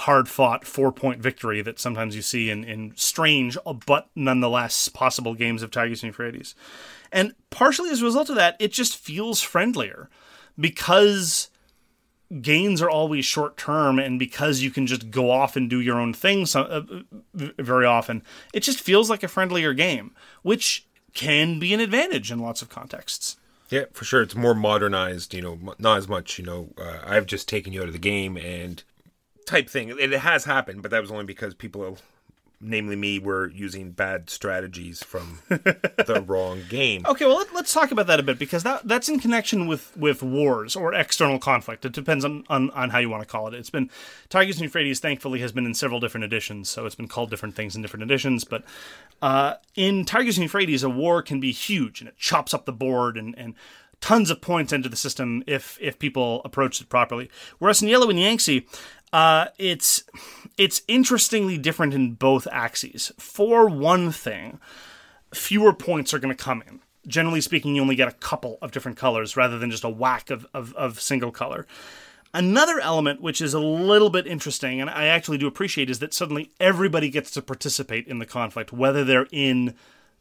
hard-fought four-point victory that sometimes you see in strange but nonetheless possible games of Tigers and Euphrates. And partially as a result of that, it just feels friendlier because gains are always short-term and because you can just go off and do your own thing very often. It just feels like a friendlier game, which can be an advantage in lots of contexts. Yeah, for sure. It's more modernized, not as much, I've just taken you out of the game and type thing. It has happened, but that was only because people, namely me, were using bad strategies from the wrong game. Okay, well, let's talk about that a bit, because that's in connection with wars or external conflict. It depends on how you want to call it. It's been, Tigers and Euphrates, thankfully, has been in several different editions, so it's been called different things in different editions, but in Tigers and Euphrates, a war can be huge, and it chops up the board and tons of points into the system if people approach it properly. Whereas in Yellow and Yangtze, it's interestingly different in both axes. For one thing, fewer points are going to come in. Generally speaking, you only get a couple of different colors rather than just a whack of single color. Another element which is a little bit interesting, and I actually do appreciate, is that suddenly everybody gets to participate in the conflict, whether they're in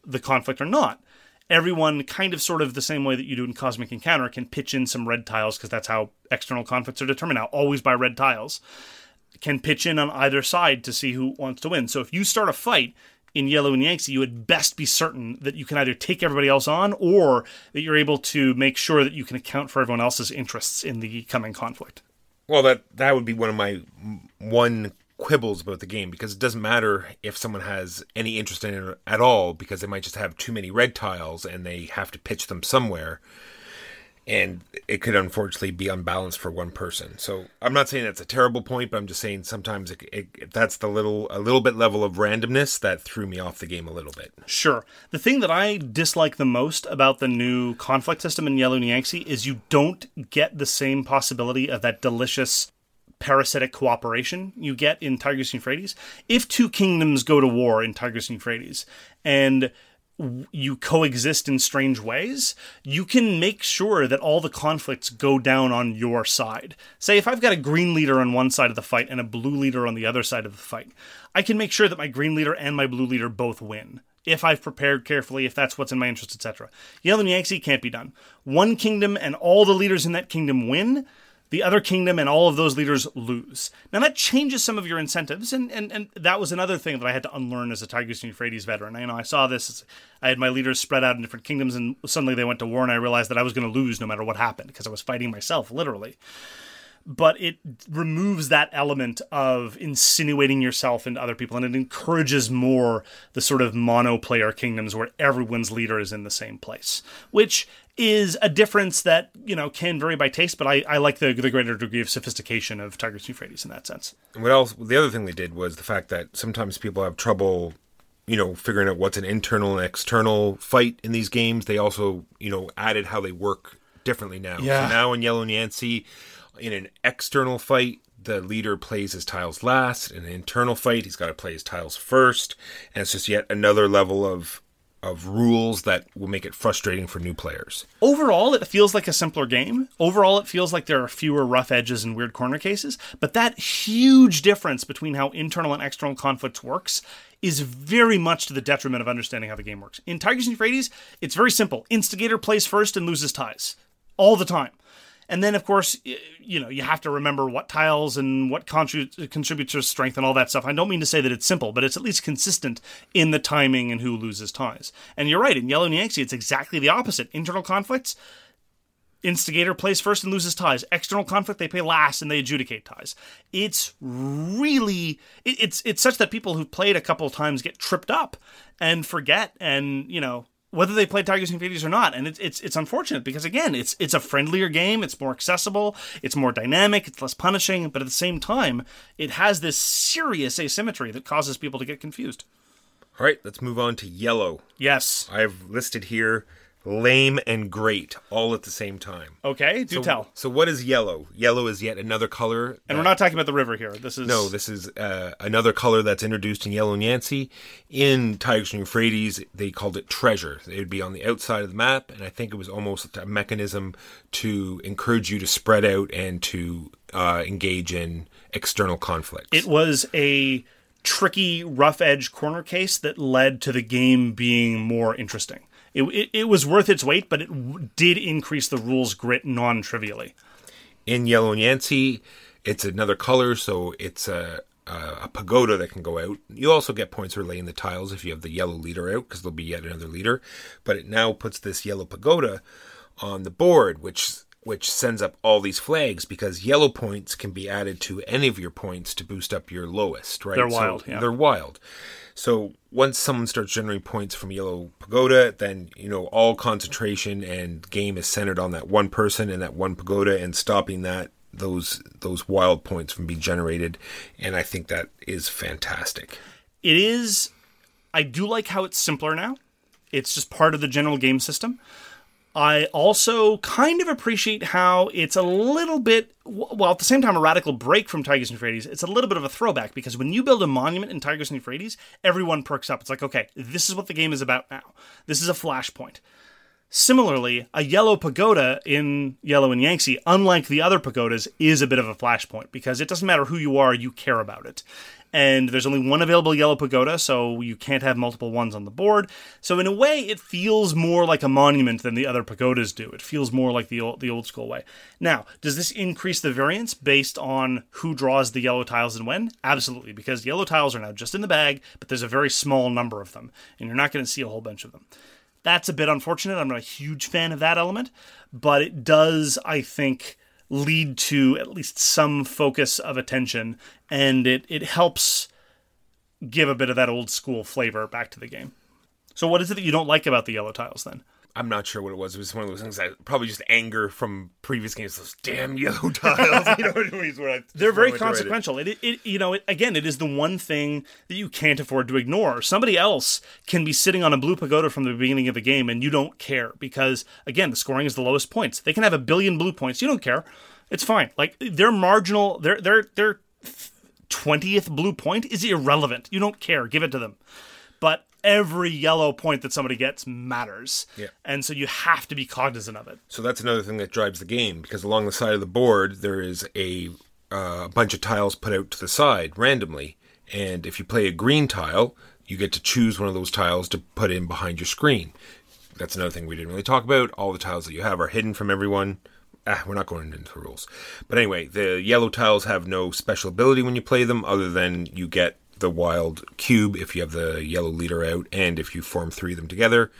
the conflict or not. Everyone, kind of sort of the same way that you do in Cosmic Encounter, can pitch in some red tiles, because that's how external conflicts are determined now, always by red tiles, can pitch in on either side to see who wants to win. So if you start a fight in Yellow and Yangtze, you would best be certain that you can either take everybody else on or that you're able to make sure that you can account for everyone else's interests in the coming conflict. Well, that would be one of my one quibbles about the game, because it doesn't matter if someone has any interest in it at all, because they might just have too many red tiles and they have to pitch them somewhere, and it could unfortunately be unbalanced for one person. So I'm not saying that's a terrible point, but I'm just saying sometimes that's a little bit level of randomness that threw me off the game a little bit. Sure. The thing that I dislike the most about the new conflict system in Yellow and Yangtze is you don't get the same possibility of that delicious parasitic cooperation you get in Tigris and Euphrates. If two kingdoms go to war in Tigris and Euphrates and you coexist in strange ways, you can make sure that all the conflicts go down on your side. Say if I've got a green leader on one side of the fight and a blue leader on the other side of the fight, I can make sure that my green leader and my blue leader both win, if I've prepared carefully, if that's what's in my interest, etc. Yellow and Yangtze can't be done. One kingdom and all the leaders in that kingdom win, the other kingdom and all of those leaders lose. Now that changes some of your incentives, and that was another thing that I had to unlearn as a Tigris and Euphrates veteran. I saw this. I had my leaders spread out in different kingdoms, and suddenly they went to war, and I realized that I was going to lose no matter what happened, because I was fighting myself, literally. But it removes that element of insinuating yourself into other people, and it encourages more the sort of mono-player kingdoms where everyone's leader is in the same place, which is a difference that, can vary by taste, but I like the greater degree of sophistication of Tigris and Euphrates in that sense. And the other thing they did was the fact that sometimes people have trouble, figuring out what's an internal and external fight in these games. They also, added how they work differently now. Yeah. So now in Yellow and Yangtze, in an external fight, the leader plays his tiles last. In an internal fight, he's got to play his tiles first. And it's just yet another level of rules that will make it frustrating for new players. Overall, it feels like a simpler game. Overall, it feels like there are fewer rough edges and weird corner cases. But that huge difference between how internal and external conflicts works is very much to the detriment of understanding how the game works. In Tigers and Euphrates, it's very simple. Instigator plays first and loses ties. All the time. And then, of course, you have to remember what tiles and what contribute to strength and all that stuff. I don't mean to say that it's simple, but it's at least consistent in the timing and who loses ties. And you're right, in Yellow and Yangtze, it's exactly the opposite. Internal conflicts, instigator plays first and loses ties. External conflict, they play last and they adjudicate ties. It's really, it's such that people who've played a couple of times get tripped up and forget and, whether they play Tigers and Euphrates or not. And it's unfortunate because, again, it's a friendlier game. It's more accessible. It's more dynamic. It's less punishing. But at the same time, it has this serious asymmetry that causes people to get confused. All right, let's move on to Yellow. Yes. I've listed here lame, and great all at the same time. Okay, tell. So what is yellow? Yellow is yet another color. And we're not talking about the river here. This is another color that's introduced in Yellow Nancy. In Tigers and Euphrates, they called it treasure. It would be on the outside of the map, and I think it was almost a mechanism to encourage you to spread out and to engage in external conflicts. It was a tricky, rough-edge corner case that led to the game being more interesting. It was worth its weight, but it did increase the rules grit non-trivially. In Yellow Nancy, it's another color, so it's a pagoda that can go out. You also get points for laying the tiles if you have the yellow leader out, because there'll be yet another leader. But it now puts this yellow pagoda on the board, which sends up all these flags, because yellow points can be added to any of your points to boost up your lowest, right? They're wild. So once someone starts generating points from Yellow Pagoda, then, all concentration and game is centered on that one person and that one pagoda, and stopping those wild points from being generated. And I think that is fantastic. It is. I do like how it's simpler now. It's just part of the general game system. I also kind of appreciate how it's a little bit, well, at the same time, a radical break from Tigers and Euphrates. It's a little bit of a throwback, because when you build a monument in Tigers and Euphrates, everyone perks up. It's like, okay, this is what the game is about now. This is a flashpoint. Similarly, a yellow pagoda in Yellow and Yangtze, unlike the other pagodas, is a bit of a flashpoint, because it doesn't matter who you are, you care about it. And there's only one available yellow pagoda, so you can't have multiple ones on the board. So in a way, it feels more like a monument than the other pagodas do. It feels more like the old school way. Now, does this increase the variance based on who draws the yellow tiles and when? Absolutely, because yellow tiles are now just in the bag, but there's a very small number of them, and you're not going to see a whole bunch of them. That's a bit unfortunate. I'm not a huge fan of that element, but it does, I think, lead to at least some focus of attention, and it helps give a bit of that old school flavor back to the game. So what is it that you don't like about the yellow tiles then? I'm not sure what it was. It was one of those things that probably just anger from previous games. Those damn yellow tiles. They're very consequential. It is the one thing that you can't afford to ignore. Somebody else can be sitting on a blue pagoda from the beginning of the game, and you don't care because, again, the scoring is the lowest points. They can have 1 billion blue points. You don't care. It's fine. Like, they're marginal. Their 20th blue point is irrelevant. You don't care. Give it to them. But every yellow point that somebody gets matters. Yeah. And so you have to be cognizant of it. So that's another thing that drives the game, because along the side of the board, there is a bunch of tiles put out to the side randomly. And if you play a green tile, you get to choose one of those tiles to put in behind your screen. That's another thing we didn't really talk about. All the tiles that you have are hidden from everyone. We're not going into the rules. But anyway, the yellow tiles have no special ability when you play them, other than you get the wild cube if you have the yellow leader out, and if you form three of them together,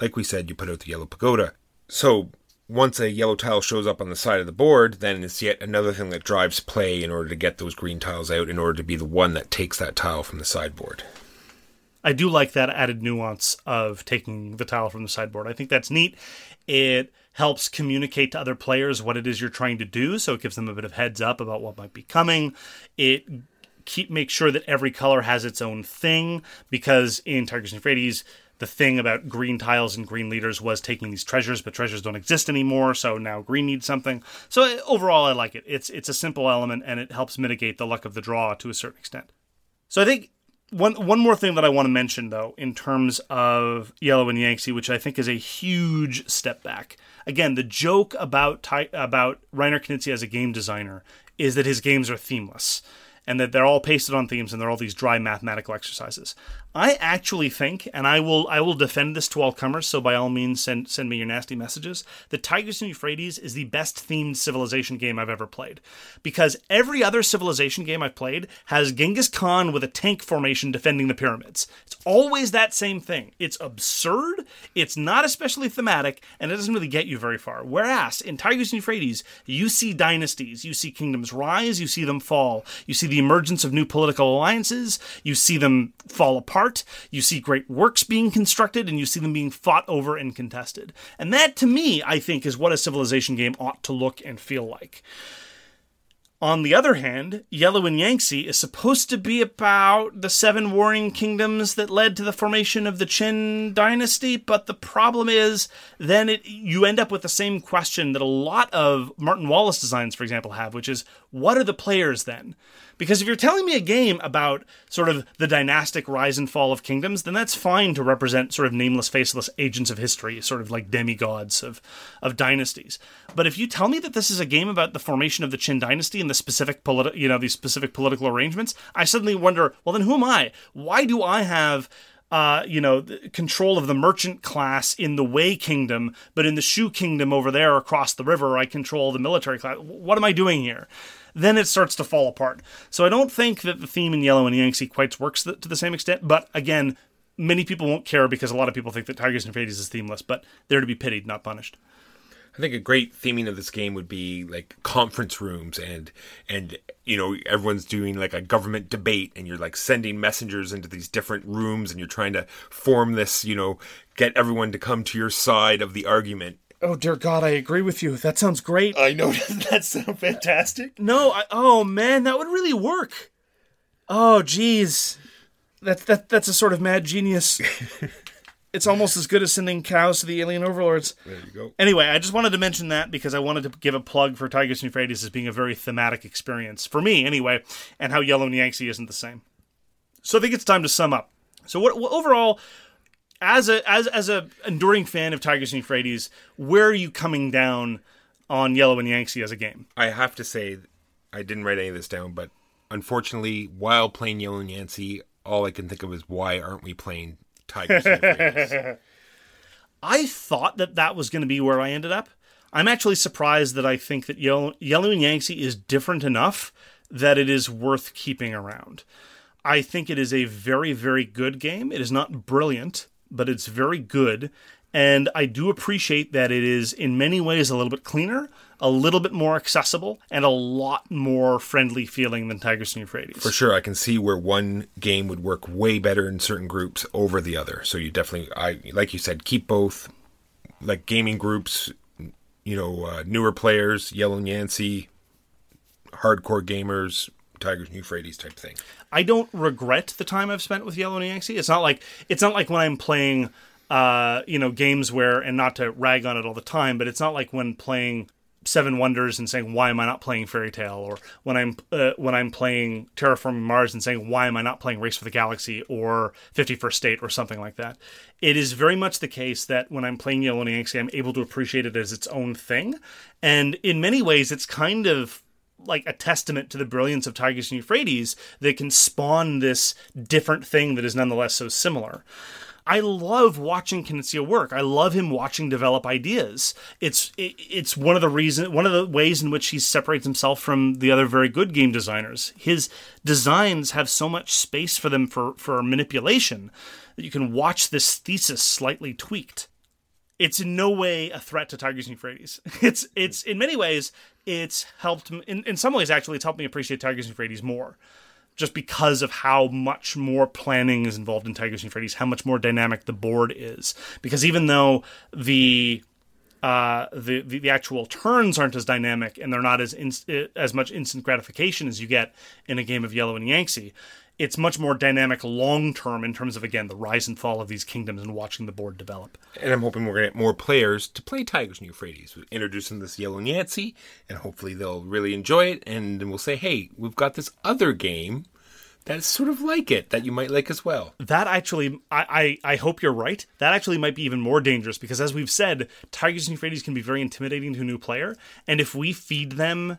like we said, you put out the yellow pagoda. So once a yellow tile shows up on the side of the board, then it's yet another thing that drives play in order to get those green tiles out, in order to be the one that takes that tile from the sideboard. I do like that added nuance of taking the tile from the sideboard. I think that's neat. It helps communicate to other players what it is you're trying to do, so it gives them a bit of heads up about what might be coming. Make sure that every color has its own thing, because in Tigers and Euphrates, the thing about green tiles and green leaders was taking these treasures, but treasures don't exist anymore, so now green needs something. So overall, I like it. It's a simple element, and it helps mitigate the luck of the draw to a certain extent. So I think one more thing that I want to mention, though, in terms of Yellow and Yangtze, which I think is a huge step back. Again, the joke about Reiner Knizia as a game designer is that his games are themeless, and that they're all pasted on themes, and they're all these dry mathematical exercises. I actually think, and I will defend this to all comers, so by all means send me your nasty messages, that Tigers and Euphrates is the best themed civilization game I've ever played. Because every other civilization game I've played has Genghis Khan with a tank formation defending the pyramids. It's always that same thing. It's absurd, it's not especially thematic, and it doesn't really get you very far. Whereas in Tigers and Euphrates, you see dynasties, you see kingdoms rise, you see them fall, you see the emergence of new political alliances, you see them fall apart, you see great works being constructed, and you see them being fought over and contested. And that, to me, I think, is what a civilization game ought to look and feel like. On the other hand, Yellow and Yangtze is supposed to be about the seven warring kingdoms that led to the formation of the Qin dynasty, but the problem is then you end up with the same question that a lot of Martin Wallace designs, for example, have, which is, what are the players then? Because if you're telling me a game about sort of the dynastic rise and fall of kingdoms, then that's fine to represent sort of nameless, faceless agents of history, sort of like demigods of dynasties. But if you tell me that this is a game about the formation of the Qin dynasty and the specific these specific political arrangements, I suddenly wonder, well, then who am I? Why do I have control of the merchant class in the Wei Kingdom, but in the Shu Kingdom over there across the river, I control the military class? What am I doing here? Then it starts to fall apart. So I don't think that the theme in Yellow and Yangtze quite works to the same extent, but again, many people won't care because a lot of people think that Tigers and Fades is themeless, but they're to be pitied, not punished. I think a great theming of this game would be like conference rooms and everyone's doing like a government debate and you're like sending messengers into these different rooms and you're trying to form this, get everyone to come to your side of the argument. Oh, dear God, I agree with you. That sounds great. I know. Doesn't that sound fantastic? No. Oh, man, that would really work. Oh, geez. That's a sort of mad genius. It's almost as good as sending cows to the alien overlords. There you go. Anyway, I just wanted to mention that because I wanted to give a plug for Tigers and Euphrates as being a very thematic experience, for me anyway, and how Yellow and Yangtze isn't the same. So I think it's time to sum up. So what overall, as a enduring fan of Tigers and Euphrates, where are you coming down on Yellow and Yangtze as a game? I have to say, I didn't write any of this down, but unfortunately, while playing Yellow and Yangtze, all I can think of is, why aren't we playing Tigers and Euphrates? I thought that was going to be where I ended up. I'm actually surprised that I think that Yellow and Yangtze is different enough that it is worth keeping around. I think it is a very, very good game. It is not brilliant, but it's very good. And I do appreciate that it is in many ways a little bit cleaner, a little bit more accessible, and a lot more friendly feeling than Tigers and Euphrates. For sure, I can see where one game would work way better in certain groups over the other. So you definitely, like you said, keep both. Like gaming groups, newer players, Yellow and Yangtze, hardcore gamers, Tigers and Euphrates type thing. I don't regret the time I've spent with Yellow and Yangtze. It's not like when I'm playing games where, and not to rag on it all the time, but it's not like when playing Seven Wonders and saying, why am I not playing Fairy Tale? Or when I'm playing Terraforming Mars and saying, why am I not playing Race for the Galaxy or 51st State or something like that? It is very much the case that when I'm playing Yellow and Yangtze, I'm able to appreciate it as its own thing. And in many ways, it's kind of like a testament to the brilliance of Tigers and Euphrates that can spawn this different thing that is nonetheless so similar. I love watching Knizia work. I love him watching develop ideas. It's one of the ways in which he separates himself from the other very good game designers. His designs have so much space for them for manipulation that you can watch this thesis slightly tweaked. It's in no way a threat to Tigers and Euphrates. It's in many ways, it's helped in some ways actually it's helped me appreciate Tigers and Euphrates more, just because of how much more planning is involved in Tigers and Euphrates, how much more dynamic the board is. Because even though the actual turns aren't as dynamic and they're not as much instant gratification as you get in a game of Yellow and Yangtze, it's much more dynamic long-term in terms of, again, the rise and fall of these kingdoms and watching the board develop. And I'm hoping we're going to get more players to play Tigers and Euphrates. We're introducing this Yellow and Yangtze, and hopefully they'll really enjoy it, and then we'll say, hey, we've got this other game that's sort of like it, that you might like as well. That actually, I hope you're right. That actually might be even more dangerous, because as we've said, Tigers and Euphrates can be very intimidating to a new player, and if we feed them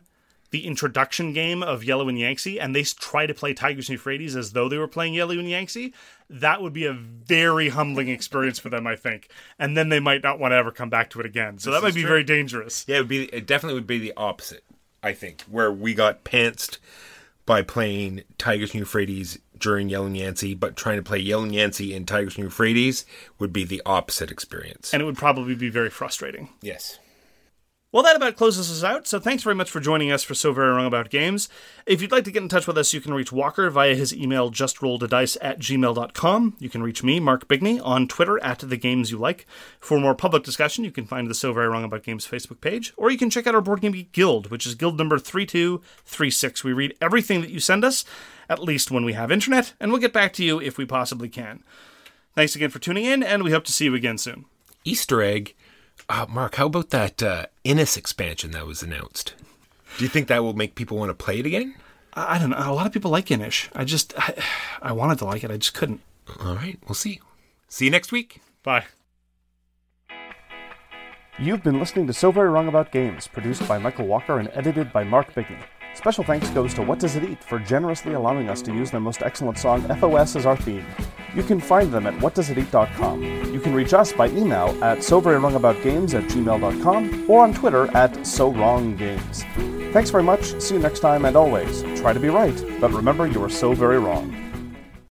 the introduction game of Yellow and Yangtze, and they try to play Tigers and Euphrates as though they were playing Yellow and Yangtze, that would be a very humbling experience for them, I think. And then they might not want to ever come back to it again. So that might be very dangerous. Yeah, it definitely would be the opposite, I think, where we got pantsed by playing Tigers and Euphrates during Yellow and Yangtze, but trying to play Yellow and Yangtze and Tigers and Euphrates would be the opposite experience. And it would probably be very frustrating. Yes. Well, that about closes us out, so thanks very much for joining us for So Very Wrong About Games. If you'd like to get in touch with us, you can reach Walker via his email justrolledadice@gmail.com. You can reach me, Mark Bigney, on Twitter @thegamesyouLike. For more public discussion, you can find the So Very Wrong About Games Facebook page, or you can check out our Board Game Geek Guild, which is guild number 3236. We read everything that you send us, at least when we have internet, and we'll get back to you if we possibly can. Thanks again for tuning in, and we hope to see you again soon. Easter egg. Mark, how about that Innis expansion that was announced? Do you think that will make people want to play it again? I don't know. A lot of people like Innis. I wanted to like it. I just couldn't. All right. We'll see. See you next week. Bye. You've been listening to So Very Wrong About Games, produced by Michael Walker and edited by Mark Bigney. Special thanks goes to What Does It Eat for generously allowing us to use their most excellent song, FOS, as our theme. You can find them at whatdoesiteat.com. You can reach us by email at soverywrongaboutgames@gmail.com or on Twitter @sowronggames. Thanks very much, see you next time, and always, try to be right, but remember you are so very wrong.